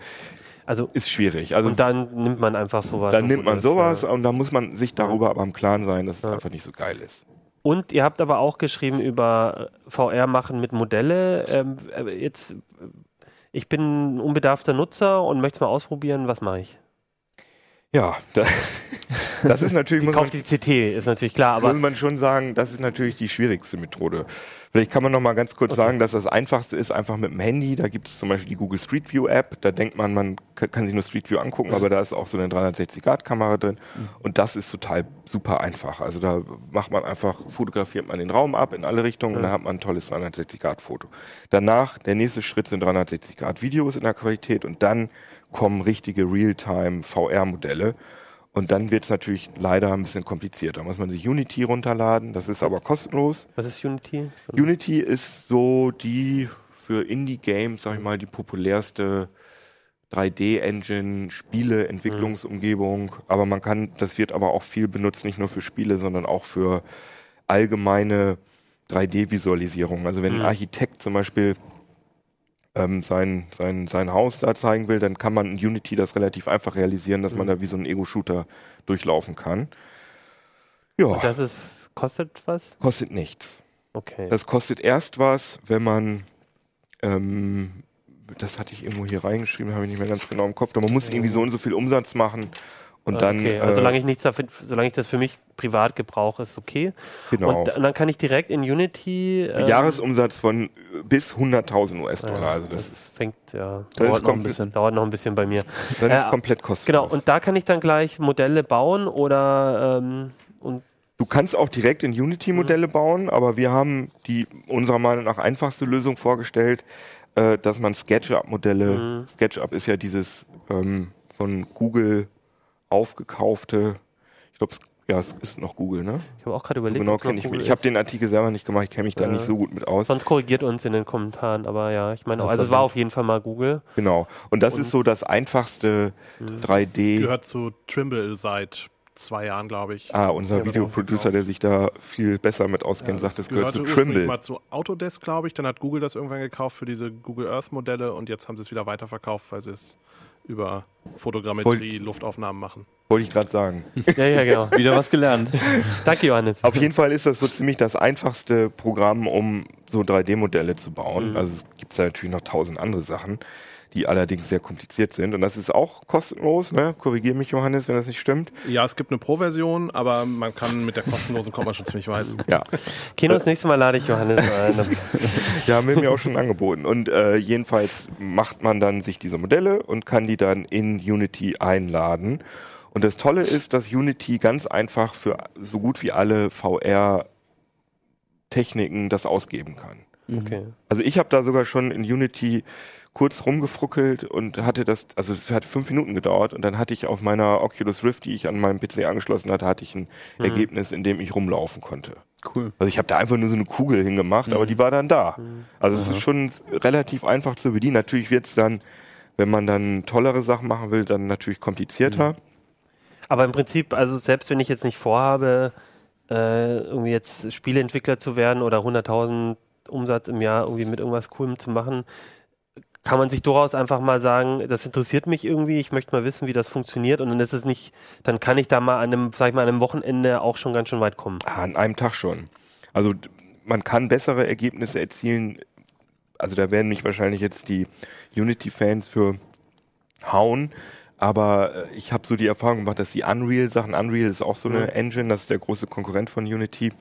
Also, ist schwierig. Also, und dann nimmt man einfach sowas. Dann nimmt man sowas ja. und dann muss man sich darüber aber im Klaren sein, dass ja. es einfach nicht so geil ist. Und ihr habt aber auch geschrieben über V R machen mit Modelle. Ähm, jetzt, ich bin ein unbedarfter Nutzer und möchte es mal ausprobieren. Was mache ich? Ja, das, das ist natürlich... muss man, kauft die C T, ist natürlich klar. Aber muss man schon sagen, das ist natürlich die schwierigste Methode. Vielleicht kann man noch mal ganz kurz okay. sagen, dass das Einfachste ist, einfach mit dem Handy. Da gibt es zum Beispiel die Google Street View App. Da denkt man, man kann sich nur Street View angucken, aber da ist auch so eine dreihundertsechzig Grad Kamera drin. Mhm. Und das ist total super einfach. Also da macht man einfach, fotografiert man den Raum ab in alle Richtungen mhm. und dann hat man ein tolles dreihundertsechzig Grad Foto. Danach, der nächste Schritt sind dreihundertsechzig Grad Videos in der Qualität und dann kommen richtige Realtime-V R-Modelle. Und dann wird es natürlich leider ein bisschen komplizierter. Da muss man sich Unity runterladen, das ist aber kostenlos. Was ist Unity? So Unity ist so die für Indie-Games, sag ich mal, die populärste drei D-Engine, Spiele-Entwicklungsumgebung. Mhm. Aber man kann, das wird aber auch viel benutzt, nicht nur für Spiele, sondern auch für allgemeine drei D-Visualisierung. Also wenn mhm. ein Architekt zum Beispiel Ähm, sein, sein, sein Haus da zeigen will, dann kann man in Unity das relativ einfach realisieren, dass mhm. man da wie so ein Ego-Shooter durchlaufen kann. Ja. Und das ist, kostet was? Kostet nichts. Okay. Das kostet erst was, wenn man, ähm, das hatte ich irgendwo hier reingeschrieben, habe ich nicht mehr ganz genau im Kopf, aber man muss mhm. irgendwie so und so viel Umsatz machen. Und okay, dann, also äh, solange, ich nichts dafür, solange ich das für mich privat gebrauche, ist okay. Genau. Und, und dann kann ich direkt in Unity... Ähm, Jahresumsatz von bis hunderttausend US-Dollar. Also das, das fängt, ja, das dauert, ist noch ein bisschen, dauert noch ein bisschen bei mir. Dann äh, ist komplett kostenlos. Genau, und da kann ich dann gleich Modelle bauen oder... Ähm, und du kannst auch direkt in Unity Modelle mhm. bauen, aber wir haben die unserer Meinung nach einfachste Lösung vorgestellt, äh, dass man SketchUp-Modelle... Mhm. SketchUp ist ja dieses ähm, von Google... aufgekaufte, ich glaube, ja, es ist noch Google, ne? Ich habe auch gerade überlegt, genau, kenn ich Google. Ich habe den Artikel selber nicht gemacht, ich kenne mich da äh, nicht so gut mit aus. Sonst korrigiert uns in den Kommentaren, aber ja, ich meine, also es war auf jeden Fall mal Google. Genau, und das und ist so das einfachste das drei D. Das gehört zu Trimble seit zwei Jahren, glaube ich. Ah, unser ja, Videoproducer, der sich da viel besser mit auskennt, ja, sagt, das, das gehört zu Trimble. Mal zu Autodesk, glaube ich, dann hat Google das irgendwann gekauft für diese Google Earth Modelle und jetzt haben sie es wieder weiterverkauft, weil sie es über Fotogrammetrie, Woll, Luftaufnahmen machen. Wollte ich gerade sagen. Ja, ja, genau. Wieder was gelernt. Danke, Johannes. Auf jeden Fall ist das so ziemlich das einfachste Programm, um so drei D-Modelle zu bauen. Mhm. Also es gibt da natürlich noch tausend andere Sachen, die allerdings sehr kompliziert sind. Und das ist auch kostenlos, ne? Korrigiere mich, Johannes, wenn das nicht stimmt. Ja, es gibt eine Pro-Version, aber man kann mit der kostenlosen kommt man schon ziemlich weit. Ja. Keno, das nächste Mal lade ich Johannes ein. Ja, haben wir mir auch schon angeboten. Und äh, jedenfalls macht man dann sich diese Modelle und kann die dann in Unity einladen. Und das Tolle ist, dass Unity ganz einfach für so gut wie alle V R-Techniken das ausgeben kann. Okay. Also ich habe da sogar schon in Unity kurz rumgefruckelt und hatte das, also es hat fünf Minuten gedauert und dann hatte ich auf meiner Oculus Rift, die ich an meinem P C angeschlossen hatte, hatte ich ein mhm. Ergebnis, in dem ich rumlaufen konnte. Cool. Also ich habe da einfach nur so eine Kugel hingemacht, mhm. aber die war dann da. Mhm. Also es mhm. ist schon relativ einfach zu bedienen. Natürlich wird es dann, wenn man dann tollere Sachen machen will, dann natürlich komplizierter. Mhm. Aber im Prinzip, also selbst wenn ich jetzt nicht vorhabe, äh, irgendwie jetzt Spieleentwickler zu werden oder hunderttausend Umsatz im Jahr irgendwie mit irgendwas Coolem zu machen, kann man sich durchaus einfach mal sagen, das interessiert mich irgendwie, ich möchte mal wissen, wie das funktioniert und dann ist es nicht, dann kann ich da mal an einem, sag ich mal, an einem Wochenende auch schon ganz schön weit kommen. Ah, an einem Tag schon. Also man kann bessere Ergebnisse erzielen, also da werden mich wahrscheinlich jetzt die Unity-Fans für hauen, Aber ich habe so die Erfahrung gemacht, dass die Unreal-Sachen, Unreal ist auch so eine mhm. Engine, das ist der große Konkurrent von Unity,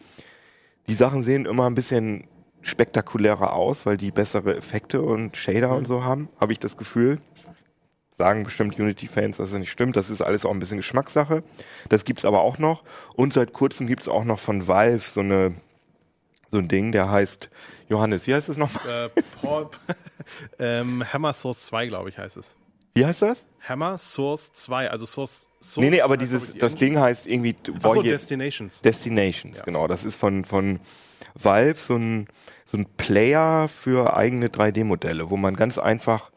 die Sachen sehen immer ein bisschen spektakulärer aus, weil die bessere Effekte und Shader mhm. und so haben, habe ich das Gefühl. Sagen bestimmt Unity-Fans, dass es nicht stimmt. Das ist alles auch ein bisschen Geschmackssache. Das gibt es aber auch noch. Und seit kurzem gibt es auch noch von Valve so, eine, so ein Ding, der heißt, Johannes, wie heißt es nochmal? Äh, Paul, ähm, Hammer Source zwei, glaube ich, heißt es. Wie heißt das? Hammer Source zwei, also Source... Source nee, nee, aber dieses, die das Ding heißt irgendwie... Achso, Destinations. Destinations, ja. Genau. Das ist von, von Valve so ein, so ein Player für eigene drei D-Modelle, wo man ganz einfach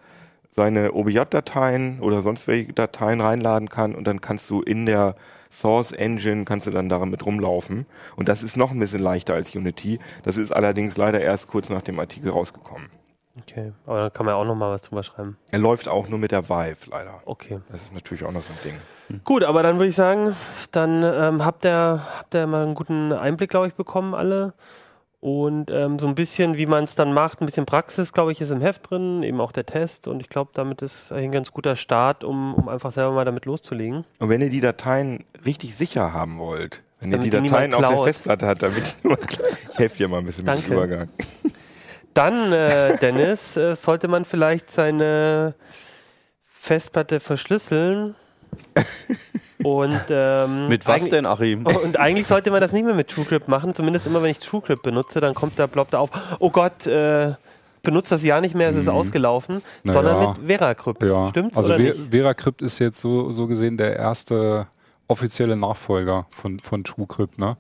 seine O B J-Dateien oder sonst welche Dateien reinladen kann und dann kannst du in der Source Engine, kannst du dann damit rumlaufen. Und das ist noch ein bisschen leichter als Unity. Das ist allerdings leider erst kurz nach dem Artikel rausgekommen. Okay, aber da kann man ja auch nochmal was drüber schreiben. Er läuft auch nur mit der Vive, leider. Okay. Das ist natürlich auch noch so ein Ding. Hm. Gut, aber dann würde ich sagen, dann ähm, habt ihr, habt ihr mal einen guten Einblick, glaube ich, bekommen alle. Und ähm, so ein bisschen, wie man es dann macht, ein bisschen Praxis, glaube ich, ist im Heft drin, eben auch der Test. Und ich glaube, damit ist ein ganz guter Start, um, um einfach selber mal damit loszulegen. Und wenn ihr die Dateien richtig sicher haben wollt, wenn damit ihr die Dateien auf der Festplatte habt, damit ich helfe dir mal ein bisschen Danke. Mit dem Übergang. Dann, äh, Dennis, äh, sollte man vielleicht seine Festplatte verschlüsseln. Und, ähm, mit was denn, Achim? Und eigentlich sollte man das nicht mehr mit TrueCrypt machen, zumindest immer, wenn ich TrueCrypt benutze, dann kommt der Blob da auf, oh Gott, äh, benutzt das ja nicht mehr, es ist hm. ausgelaufen, Na sondern ja. mit VeraCrypt, ja. stimmt's? Also Ver VeraCrypt ist jetzt so, so gesehen der erste offizielle Nachfolger von, von TrueCrypt, ne?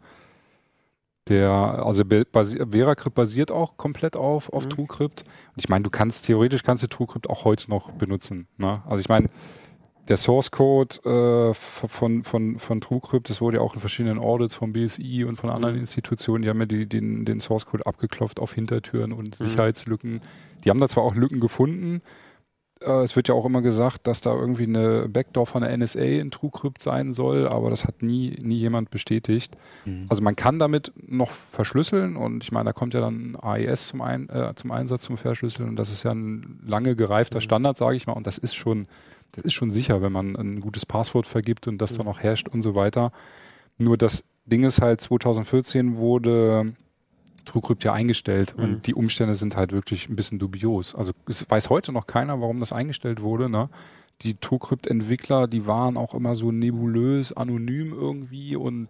Der, also basi VeraCrypt basiert auch komplett auf, auf mhm. TrueCrypt. Und ich meine, du kannst, theoretisch kannst du TrueCrypt auch heute noch benutzen, ne? Also ich meine, der Source Code äh, von, von, von TrueCrypt, das wurde ja auch in verschiedenen Audits vom B S I und von anderen mhm. Institutionen, die haben ja die, den, den Source Code abgeklopft auf Hintertüren und mhm. Sicherheitslücken. Die haben da zwar auch Lücken gefunden, äh, es wird ja auch immer gesagt, dass da irgendwie eine Backdoor von der N S A in TrueCrypt sein soll, aber das hat nie, nie jemand bestätigt. Mhm. Also man kann damit noch verschlüsseln und ich meine, da kommt ja dann A E S zum, ein, äh, zum Einsatz zum Verschlüsseln und das ist ja ein lange gereifter mhm. Standard, sage ich mal, und das ist schon... Das ist schon sicher, wenn man ein gutes Passwort vergibt und das mhm. dann auch hasht und so weiter. Nur das Ding ist halt, zwanzig vierzehn wurde TrueCrypt ja eingestellt mhm. und die Umstände sind halt wirklich ein bisschen dubios. Also es weiß heute noch keiner, warum das eingestellt wurde, ne? Die TrueCrypt-Entwickler, die waren auch immer so nebulös, anonym irgendwie und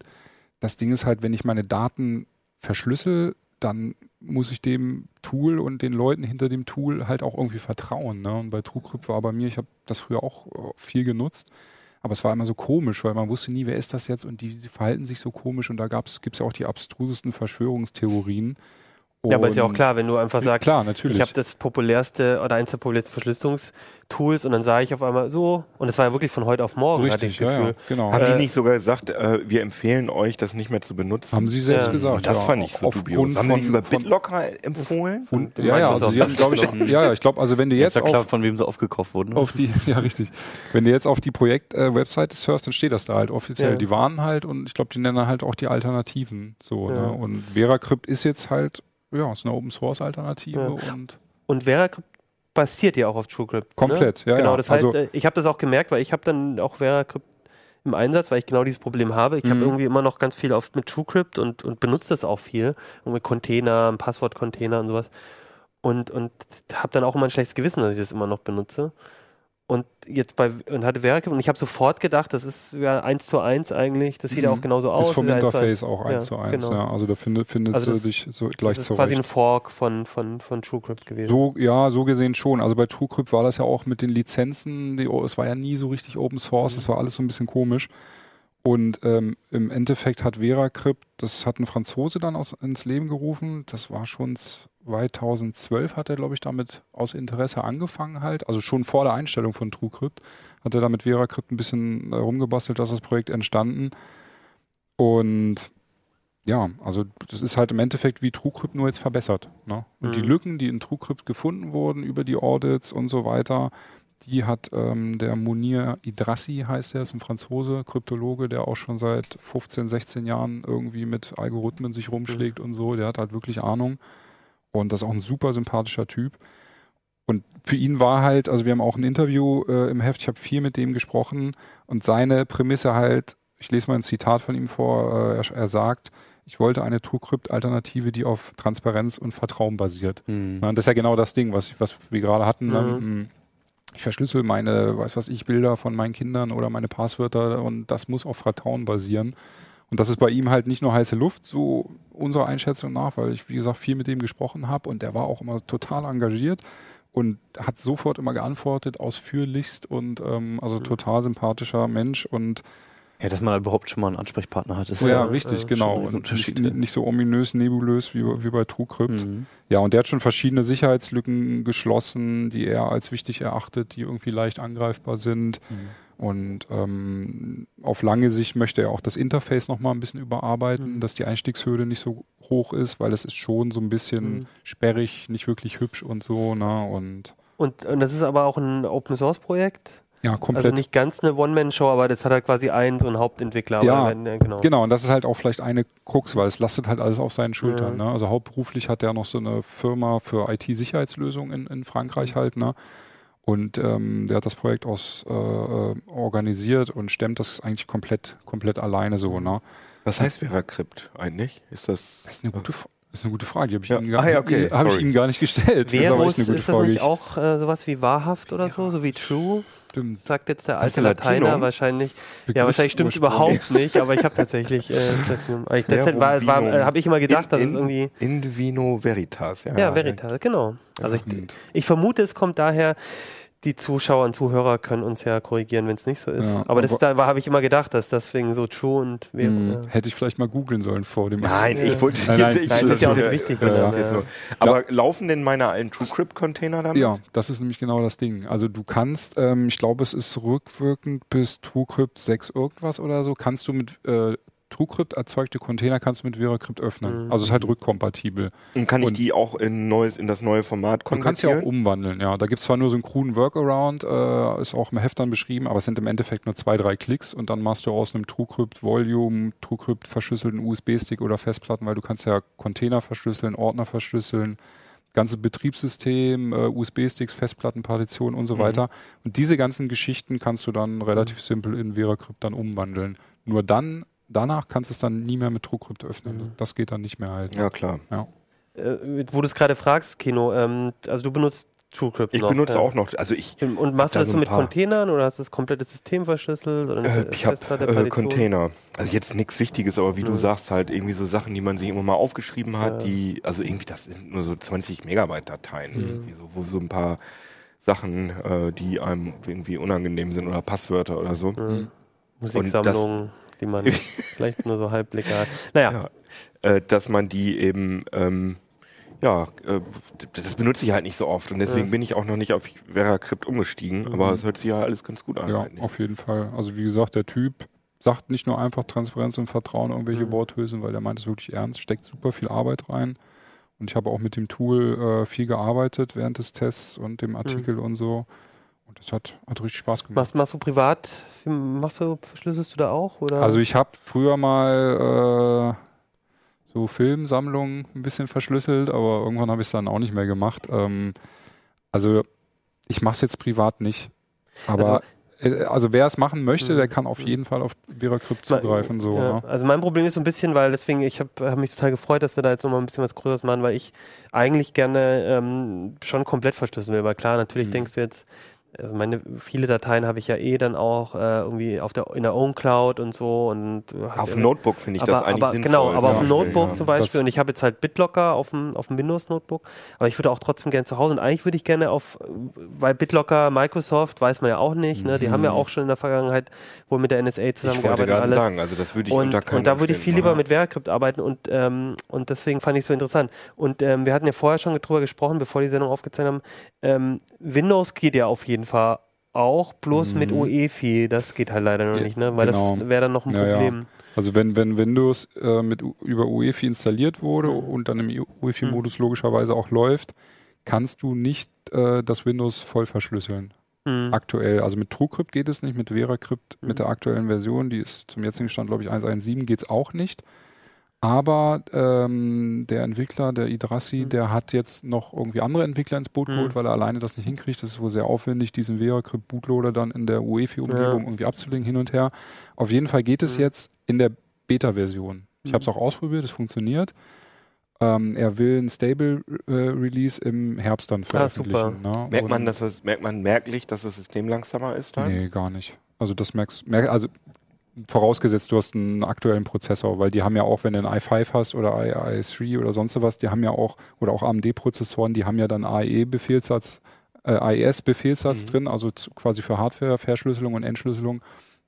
das Ding ist halt, wenn ich meine Daten verschlüssel, dann muss ich dem Tool und den Leuten hinter dem Tool halt auch irgendwie vertrauen, ne? Und bei TrueCrypt war bei mir, ich habe das früher auch viel genutzt, aber es war immer so komisch, weil man wusste nie, wer ist das jetzt und die, die verhalten sich so komisch und da gibt es ja auch die abstrusesten Verschwörungstheorien. Und ja, aber ist ja auch klar, wenn du einfach sagst, klar, natürlich. Ich habe das populärste oder eins der populärsten Verschlüsselungstools und dann sage ich auf einmal so, und das war ja wirklich von heute auf morgen. Richtig, hatte ich ja, ja, genau. Haben äh, die nicht sogar gesagt, äh, wir empfehlen euch, das nicht mehr zu benutzen? Haben sie selbst ja. gesagt, das ja, fand ich so dubios. Haben sie nicht über BitLocker empfohlen? Und, und ja, ja, also sie haben, glaube ich, ja, ich glaube, also wenn du jetzt. Ist ja klar, auf, von wem sie aufgekauft wurden. Auf die, ja, richtig. Wenn du jetzt auf die Projekt-Webseite äh, surfst, dann steht das da halt offiziell. Ja. Die waren halt und ich glaube, die nennen halt auch die Alternativen. So, ja. ne? Und VeraCrypt ist jetzt halt. Ja, es ist eine Open-Source-Alternative. Ja. Und, und VeraCrypt basiert ja auch auf TrueCrypt. Komplett, ne? ja, genau, ja. Das heißt, also, ich habe das auch gemerkt, weil ich habe dann auch VeraCrypt im Einsatz, weil ich genau dieses Problem habe. Ich habe irgendwie immer noch ganz viel oft mit TrueCrypt und, und benutze das auch viel. Und mit Containern, Passwort-Containern und sowas. Und, und habe dann auch immer ein schlechtes Gewissen, dass ich das immer noch benutze. Und jetzt bei und hatte VeraCrypt und ich habe sofort gedacht, das ist ja eins zu eins eigentlich, das sieht mhm. ja auch genauso aus. Ist vom ist Interface eins zu eins. Auch eins ja, zu eins, genau. ja. Also da findet findet also sich so gleich zurecht. Das ist quasi ein Fork von, von, von TrueCrypt gewesen. So, ja, so gesehen schon. Also bei TrueCrypt war das ja auch mit den Lizenzen, die, oh, es war ja nie so richtig Open Source, es mhm. war alles so ein bisschen komisch. Und ähm, im Endeffekt hat VeraCrypt, das hat ein Franzose dann aus, ins Leben gerufen, das war schon zweitausendzwölf hat er, glaube ich, damit aus Interesse angefangen halt, also schon vor der Einstellung von TrueCrypt, hat er damit VeraCrypt ein bisschen äh, rumgebastelt, dass das Projekt entstanden und ja, also das ist halt im Endeffekt wie TrueCrypt nur jetzt verbessert, ne? Und mhm. die Lücken, die in TrueCrypt gefunden wurden über die Audits und so weiter, die hat ähm, der Munir Idrassi, heißt er, ist ein Franzose, Kryptologe, der auch schon seit fünfzehn, sechzehn Jahren irgendwie mit Algorithmen sich rumschlägt mhm. und so. Der hat halt wirklich Ahnung und das ist auch ein super sympathischer Typ. Und für ihn war halt, also wir haben auch ein Interview äh, im Heft, ich habe viel mit dem gesprochen und seine Prämisse halt, ich lese mal ein Zitat von ihm vor, äh, er, er sagt, ich wollte eine TrueCrypt-Alternative, die auf Transparenz und Vertrauen basiert. Mhm. Ja, und das ist ja genau das Ding, was, was wir gerade hatten. Mhm. Dann, ich verschlüssel meine, weiß was ich, Bilder von meinen Kindern oder meine Passwörter und das muss auf Vertrauen basieren. Und das ist bei ihm halt nicht nur heiße Luft, so unserer Einschätzung nach, weil ich, wie gesagt, viel mit dem gesprochen habe und der war auch immer total engagiert und hat sofort immer geantwortet, ausführlichst und ähm, also total sympathischer Mensch und ja, dass man überhaupt schon mal einen Ansprechpartner hat. Ist ja, ja, richtig, äh, genau. Und nicht, nicht so ominös, nebulös wie, wie bei TrueCrypt. Mhm. Ja, und der hat schon verschiedene Sicherheitslücken geschlossen, die er als wichtig erachtet, die irgendwie leicht angreifbar sind. Mhm. Und ähm, auf lange Sicht möchte er auch das Interface nochmal ein bisschen überarbeiten, mhm. dass die Einstiegshürde nicht so hoch ist, weil es ist schon so ein bisschen mhm. sperrig, nicht wirklich hübsch und so. Ne? Und, und, und das ist aber auch ein Open-Source-Projekt? Ja, komplett. Also nicht ganz eine One-Man-Show, aber das hat halt quasi einen, so einen Hauptentwickler. Ja, einen, äh, genau. genau. Und das ist halt auch vielleicht eine Krux, weil es lastet halt alles auf seinen Schultern. Ja. Ne? Also hauptberuflich hat er noch so eine Firma für I T-Sicherheitslösungen in, in Frankreich halt. Ne? Und ähm, der hat das Projekt aus, äh, organisiert und stemmt das eigentlich komplett, komplett alleine so. Ne? Was heißt VeraCrypt eigentlich? Ist das, das ist eine gute Frage. Das ist eine gute Frage, die habe ich, ja. Ihnen, gar ah, ja, okay. hab ich Ihnen gar nicht gestellt. Verus, das ist, eine gute ist das Frage. Nicht auch äh, sowas wie wahrhaft oder ja. so, so wie true? Stimmt. Sagt jetzt der alte Lateiner Latino? wahrscheinlich. Begriff ja, wahrscheinlich stimmt es überhaupt nicht, aber ich habe tatsächlich, äh, ich, derzeit war, war, äh, habe ich immer gedacht, dass es irgendwie... In vino veritas. Ja, ja Veritas, genau. Also ich, ich vermute, es kommt daher... Die Zuschauer und Zuhörer können uns ja korrigieren, wenn es nicht so ist. Ja, aber das da habe ich immer gedacht, dass deswegen so true und wäre. Mh, ja. Hätte ich vielleicht mal googeln sollen vor dem. Nein, Artikel. ich wollte nicht. Nein, nein, nein, das ist ja auch nicht wichtig. Ja, ja. Ja. Aber ja. laufen denn meine alten TrueCrypt-Container damit? Ja, das ist nämlich genau das Ding. Also du kannst, ähm, ich glaube, es ist rückwirkend bis TrueCrypt sechs irgendwas oder so, kannst du mit äh, TrueCrypt erzeugte Container kannst du mit VeraCrypt öffnen. Mhm. Also es ist halt rückkompatibel. Und kann ich und die auch in, neues, in das neue Format konvertieren? Du kannst ja auch umwandeln, ja. Da gibt es zwar nur so einen kruden Workaround, äh, ist auch im Heft dann beschrieben, aber es sind im Endeffekt nur zwei, drei Klicks und dann machst du aus einem TrueCrypt Volume, TrueCrypt verschlüsselten U S B-Stick oder Festplatten, weil du kannst ja Container verschlüsseln, Ordner verschlüsseln, ganze Betriebssystem, äh, U S B-Sticks, Festplattenpartitionen und so mhm. weiter. Und diese ganzen Geschichten kannst du dann relativ mhm. simpel in VeraCrypt dann umwandeln. Nur dann Danach kannst du es dann nie mehr mit TrueCrypt öffnen. Mhm. Das geht dann nicht mehr halt. Ja, klar. Ja. Äh, wo du es gerade fragst, Keno, ähm, also du benutzt TrueCrypt ich noch. Ich benutze äh, auch noch. Also ich und machst du das so mit Containern oder hast du das komplette System verschlüsselt? Oder äh, ich habe äh, Container. Also jetzt nichts Wichtiges, aber wie mhm. du sagst, halt irgendwie so Sachen, die man sich immer mal aufgeschrieben hat, ja. die, also irgendwie, das sind nur so zwanzig Megabyte Dateien, mhm. irgendwie so, wo so ein paar Sachen, äh, die einem irgendwie unangenehm sind oder Passwörter oder so. Mhm. Musiksammlungen. Die man vielleicht nur so halbblicker hat. Naja. Ja, äh, dass man die eben, ähm, ja, äh, das benutze ich halt nicht so oft und deswegen ja. bin ich auch noch nicht auf VeraCrypt umgestiegen, aber es mhm. hört sich ja alles ganz gut an. Ja, eigentlich. Auf jeden Fall. Also wie gesagt, der Typ sagt nicht nur einfach Transparenz und Vertrauen irgendwelche mhm. Worthülsen, weil der meint es wirklich ernst, steckt super viel Arbeit rein und ich habe auch mit dem Tool äh, viel gearbeitet während des Tests und dem Artikel mhm. und so. Das hat, hat richtig Spaß gemacht. Machst, machst du privat, machst du, verschlüsselst du da auch? Oder? Also ich habe früher mal äh, so Filmsammlungen ein bisschen verschlüsselt, aber irgendwann habe ich es dann auch nicht mehr gemacht. Ähm, also ich mache es jetzt privat nicht, aber... Also Also wer es machen möchte, der kann auf jeden Fall auf VeraCrypt zugreifen. So, ja, ne? Also mein Problem ist so ein bisschen, weil deswegen, ich habe hab mich total gefreut, dass wir da jetzt nochmal ein bisschen was Größeres machen, weil ich eigentlich gerne ähm, schon komplett verschlüsseln will. Aber klar, natürlich mhm. denkst du jetzt, also meine viele Dateien habe ich ja eh dann auch äh, irgendwie auf der, in der Own Cloud und so. Und, auf dem äh, Notebook finde ich aber, das eigentlich aber, sinnvoll. Genau, aber ja, auf dem Notebook ja. zum Beispiel. Das und ich habe jetzt halt BitLocker auf dem, auf dem Windows-Notebook, aber ich würde auch trotzdem gerne zu Hause. Und eigentlich würde ich gerne auf, weil BitLocker, Microsoft, weiß man ja auch nicht, ne? Die mhm. haben ja auch schon in der Vergangenheit wohl mit der N S A zusammengearbeitet. Ich wollte gerade sagen, also das würde ich und, unter keinen Und da würde ich viel lieber mit VeraCrypt arbeiten und, ähm, und deswegen fand ich es so interessant. Und ähm, wir hatten ja vorher schon drüber gesprochen, bevor die Sendung aufgezeichnet haben, ähm, Windows geht ja auf jeden Fall auch, bloß mhm. mit U E F I, das geht halt leider noch nicht, ne? Weil genau. das wäre dann noch ein Problem. Ja, ja. Also wenn, wenn Windows äh, mit, über U E F I installiert wurde mhm. und dann im U E F I-Modus mhm. logischerweise auch läuft, kannst du nicht äh, das Windows voll verschlüsseln. Mhm. Aktuell, also mit TrueCrypt geht es nicht, mit VeraCrypt, mhm. mit der aktuellen Version, die ist zum jetzigen Stand, glaube ich, eins Punkt eins Punkt sieben, geht es auch nicht. Aber ähm, der Entwickler, der Idrassi, mhm. der hat jetzt noch irgendwie andere Entwickler ins Boot geholt, mhm. weil er alleine das nicht hinkriegt. Das ist wohl sehr aufwendig, diesen VeraCrypt Bootloader dann in der U E F I-Umgebung ja. irgendwie abzulegen, hin und her. Auf jeden Fall geht es mhm. jetzt in der Beta-Version. Ich mhm. habe es auch ausprobiert, es funktioniert. Ähm, er will ein Stable-Release äh, im Herbst dann veröffentlichen. Ah, ne? Merkt, man, dass es, merkt man merklich, dass das System langsamer ist? Dann? Nee, gar nicht. Also das merkst merk, also vorausgesetzt, du hast einen aktuellen Prozessor, weil die haben ja auch, wenn du einen i fünf hast oder i drei oder sonst was, die haben ja auch, oder auch A M D-Prozessoren, die haben ja dann A E S-Befehlssatz äh, mhm. drin, also zu, quasi für Hardware-Verschlüsselung und Entschlüsselung.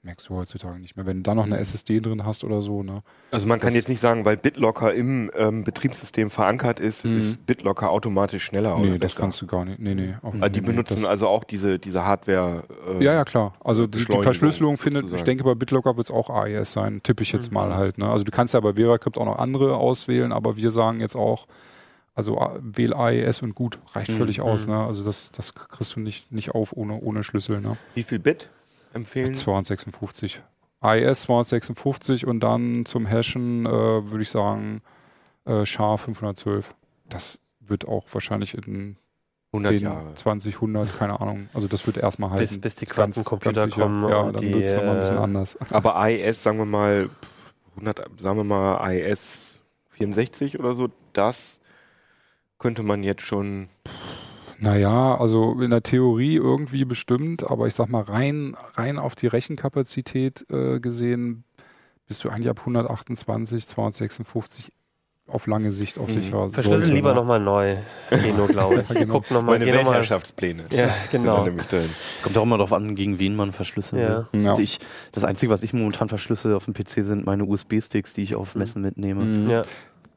Merkst du heutzutage nicht mehr, wenn du da noch eine S S D drin hast oder so. Ne? Also man das kann jetzt nicht sagen, weil BitLocker im ähm, Betriebssystem verankert ist, mhm. ist BitLocker automatisch schneller nee, oder das besser. Kannst du gar nicht. Nee, nee, auch mhm. nicht. Die benutzen nee, also auch diese, diese Hardware. Äh, ja, ja, klar. Also die, die Verschlüsselung findet, sozusagen. Ich denke, bei BitLocker wird es auch A E S sein, tippe ich jetzt mhm. mal halt. Ne? Also du kannst ja bei VeraCrypt auch noch andere auswählen, aber wir sagen jetzt auch, also wähl A E S und gut, reicht mhm. völlig aus. Mhm. Ne? Also das, das kriegst du nicht, nicht auf ohne, ohne Schlüssel. Ne? Wie viel Bit? Empfehlen? zweihundertsechsundfünfzig. A E S zweihundertsechsundfünfzig und dann zum Hashen äh, würde ich sagen äh, S H A fünfhundertzwölf. Das wird auch wahrscheinlich in hundert zehn, Jahre. zwanzig, hundert, keine Ahnung. Also das wird erstmal halten. Bis, bis die Quantencomputer kommen. Ja, dann wird es nochmal ein bisschen anders. Aber A E S, sagen wir mal, hundert, sagen wir mal A E S vierundsechzig oder so, das könnte man jetzt schon... Naja, also in der Theorie irgendwie bestimmt, aber ich sag mal, rein, rein auf die Rechenkapazität äh, gesehen, bist du eigentlich ab hundertachtundzwanzig, zweihundertsechsundfünfzig auf lange Sicht auf sicher. Verschlüsseln lieber nochmal neu, Keno, glaube ich. Ja, genau. Guck noch mal, meine Weltherrschaftspläne. Ja, genau. Kommt auch immer darauf an, gegen wen man verschlüsseln ja. will. Ja. Also ich, das Einzige, was ich momentan verschlüssel auf dem P C, sind meine U S B-Sticks, die ich auf Messen mitnehme. Mhm. Ja.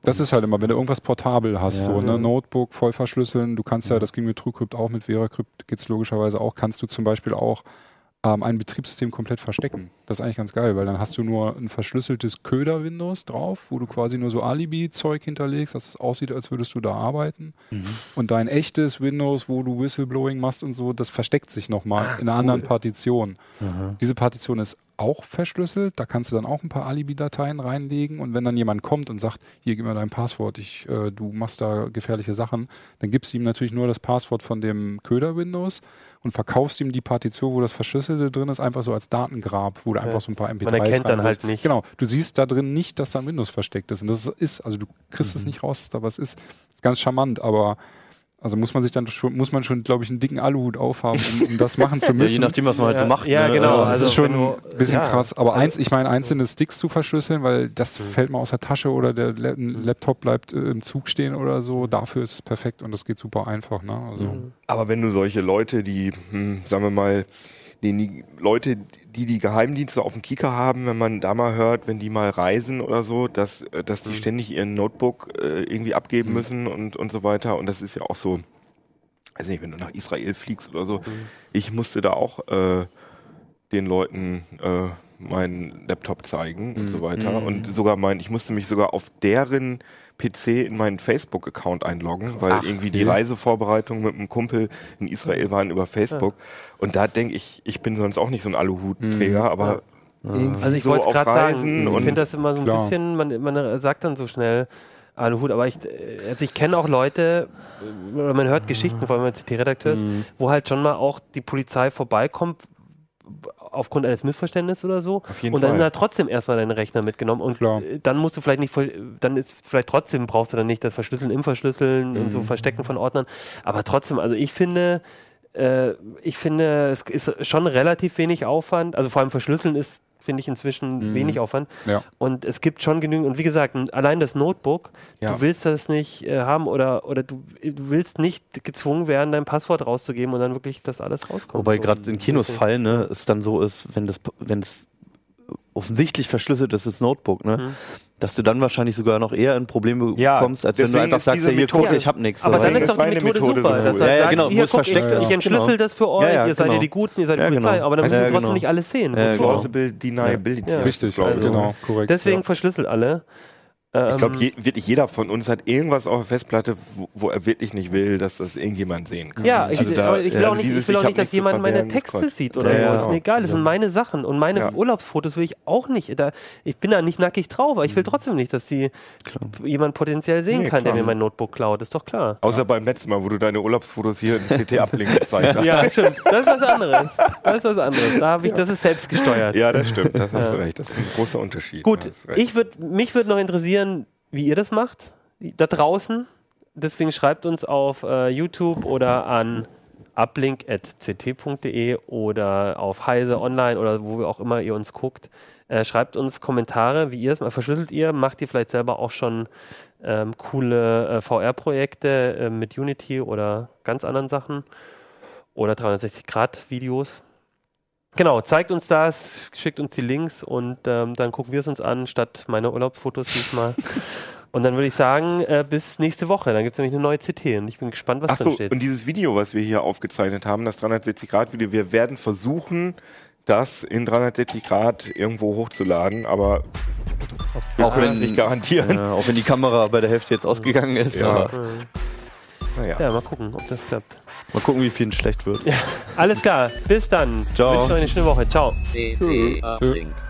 Das ist halt immer, wenn du irgendwas portabel hast, ja, so ne, ja. Notebook voll verschlüsseln, du kannst ja, ja das ging mit TrueCrypt auch, mit VeraCrypt geht es logischerweise auch, kannst du zum Beispiel auch ähm, ein Betriebssystem komplett verstecken. Das ist eigentlich ganz geil, weil dann hast du nur ein verschlüsseltes Köder-Windows drauf, wo du quasi nur so Alibi-Zeug hinterlegst, dass es aussieht, als würdest du da arbeiten. Mhm. Und dein echtes Windows, wo du Whistleblowing machst und so, das versteckt sich nochmal ah, in einer cool. anderen Partition. Aha. Diese Partition ist auch verschlüsselt, da kannst du dann auch ein paar Alibi-Dateien reinlegen und wenn dann jemand kommt und sagt, hier, gib mir dein Passwort, ich, äh, du machst da gefährliche Sachen, dann gibst du ihm natürlich nur das Passwort von dem Köder-Windows und verkaufst ihm die Partition, wo das Verschlüsselte drin ist, einfach so als Datengrab, wo du ja. einfach so ein paar M P drei s reinlegst. Man erkennt dann halt nicht. Genau, du siehst da drin nicht, dass da ein Windows versteckt ist und das ist, also du kriegst mhm. es nicht raus, dass da was ist. Das ist ganz charmant, aber also muss man sich dann schon, muss man schon, glaube ich, einen dicken Aluhut aufhaben, um, um das machen zu müssen. Ja, je nachdem, was man halt so macht. Ja, ne? genau. Das also ist schon du, ein bisschen ja. krass. Aber eins, ich meine, einzelne Sticks zu verschlüsseln, weil das mhm. fällt mal aus der Tasche oder der Laptop bleibt äh, im Zug stehen oder so, dafür ist es perfekt und das geht super einfach. Ne? Also. Mhm. Aber wenn du solche Leute, die, hm, sagen wir mal, die, die Leute, die die Geheimdienste auf dem Kieker haben, wenn man da mal hört, wenn die mal reisen oder so, dass, dass die mhm. ständig ihren Notebook äh, irgendwie abgeben mhm. müssen und, und so weiter. Und das ist ja auch so, also nicht, wenn du nach Israel fliegst oder so. Mhm. Ich musste da auch äh, den Leuten äh, meinen Laptop zeigen mhm. und so weiter. Mhm. Und sogar mein, ich musste mich sogar auf deren P C in meinen Facebook-Account einloggen, weil Ach, irgendwie die ja. Reisevorbereitungen mit einem Kumpel in Israel waren über Facebook. Ja. Und da denke ich, ich bin sonst auch nicht so ein Aluhutträger, mhm. aber ja. irgendwie also ich so auf Reisen. Sagen, ich finde das immer so ein klar. bisschen, man, man sagt dann so schnell Aluhut, aber ich, also ich kenne auch Leute, man hört Geschichten, vor allem als T T-Redakteur ist, mhm. wo halt schon mal auch die Polizei vorbeikommt, aufgrund eines Missverständnisses oder so. Auf jeden und dann Fall. Sind da trotzdem erstmal deine Rechner mitgenommen und Klar. dann musst du vielleicht nicht, dann ist vielleicht trotzdem brauchst du dann nicht das Verschlüsseln im Verschlüsseln mhm. und so Verstecken von Ordnern, aber trotzdem, also ich finde, äh, ich finde, es ist schon relativ wenig Aufwand, also vor allem Verschlüsseln ist, finde ich inzwischen mhm. wenig Aufwand ja. und es gibt schon genügend und wie gesagt, allein das Notebook, ja. du willst das nicht äh, haben oder, oder du, du willst nicht gezwungen werden, dein Passwort rauszugeben und dann wirklich, dass alles rauskommt. Wobei gerade in Kenos Fall ne, es dann so ist, wenn das, wenn es offensichtlich verschlüsselt ist, das Notebook, ne? Mhm. dass du dann wahrscheinlich sogar noch eher in Probleme ja, kommst, als wenn du einfach sagst, ja, hier guck, ich hab nichts. Aber dann ist doch die Methode super. super dass ja, ja, sagt, genau, hier, guck, versteckt ich, ich entschlüssel ja, das für euch, ja, ja, ihr seid genau. ja die Guten, ihr seid die ja, Polizei, genau. aber dann müssen ja, sie trotzdem genau. nicht alles sehen. Ja, genau. Plausible Deniability. Ja. Ja. Richtig, also, genau, korrekt. Deswegen ja. verschlüsselt alle. Ähm, ich glaube, je, wirklich jeder von uns hat irgendwas auf der Festplatte, wo, wo er wirklich nicht will, dass das irgendjemand sehen kann. Ja, also ich, da, ich will auch nicht, dieses, ich will auch nicht dass jemand meine Texte sieht oder ja, so. Das ist mir egal, das ja. sind meine Sachen und meine ja. Urlaubsfotos will ich auch nicht. Da, ich bin da nicht nackig drauf, aber ich will trotzdem nicht, dass die klar. jemand potenziell sehen nee, kann, klar. der mir mein Notebook klaut. Ist doch klar. Außer ja. beim letzten Mal, wo du deine Urlaubsfotos hier in c't uplink gezeigt hast. Ja, stimmt. Das ist was anderes. Das ist was anderes. Da hab ich, ja. Das ist selbst gesteuert. Ja, das stimmt. Das hast ja. du recht. Das ist ein großer Unterschied. Gut, ich würd, mich würde noch interessieren, wie ihr das macht. Da draußen. Deswegen schreibt uns auf äh, YouTube oder an uplink at c t punkt d e oder auf Heise Online oder wo auch immer ihr uns guckt. Äh, schreibt uns Kommentare, wie ihr es macht. Verschlüsselt ihr? Macht ihr vielleicht selber auch schon ähm, coole äh, V R-Projekte äh, mit Unity oder ganz anderen Sachen? Oder dreihundertsechzig Grad Videos? Genau, zeigt uns das, schickt uns die Links und ähm, dann gucken wir es uns an, statt meiner Urlaubsfotos diesmal. Und dann würde ich sagen, äh, bis nächste Woche. Dann gibt es nämlich eine neue C T und ich bin gespannt, was Ach so, drin steht. Und dieses Video, was wir hier aufgezeichnet haben, das dreihundertsechzig Grad Video, wir werden versuchen, das in dreihundertsechzig Grad irgendwo hochzuladen, aber wir auch können es nicht garantieren. Ja, auch wenn die Kamera bei der Hälfte jetzt ausgegangen ist. Ja, aber. Naja. Ja, mal gucken, ob das klappt. Mal gucken, wie vielen schlecht wird. Ja, alles klar, bis dann. Ciao. Ich wünsche euch eine schöne Woche. Ciao. C T Uplink.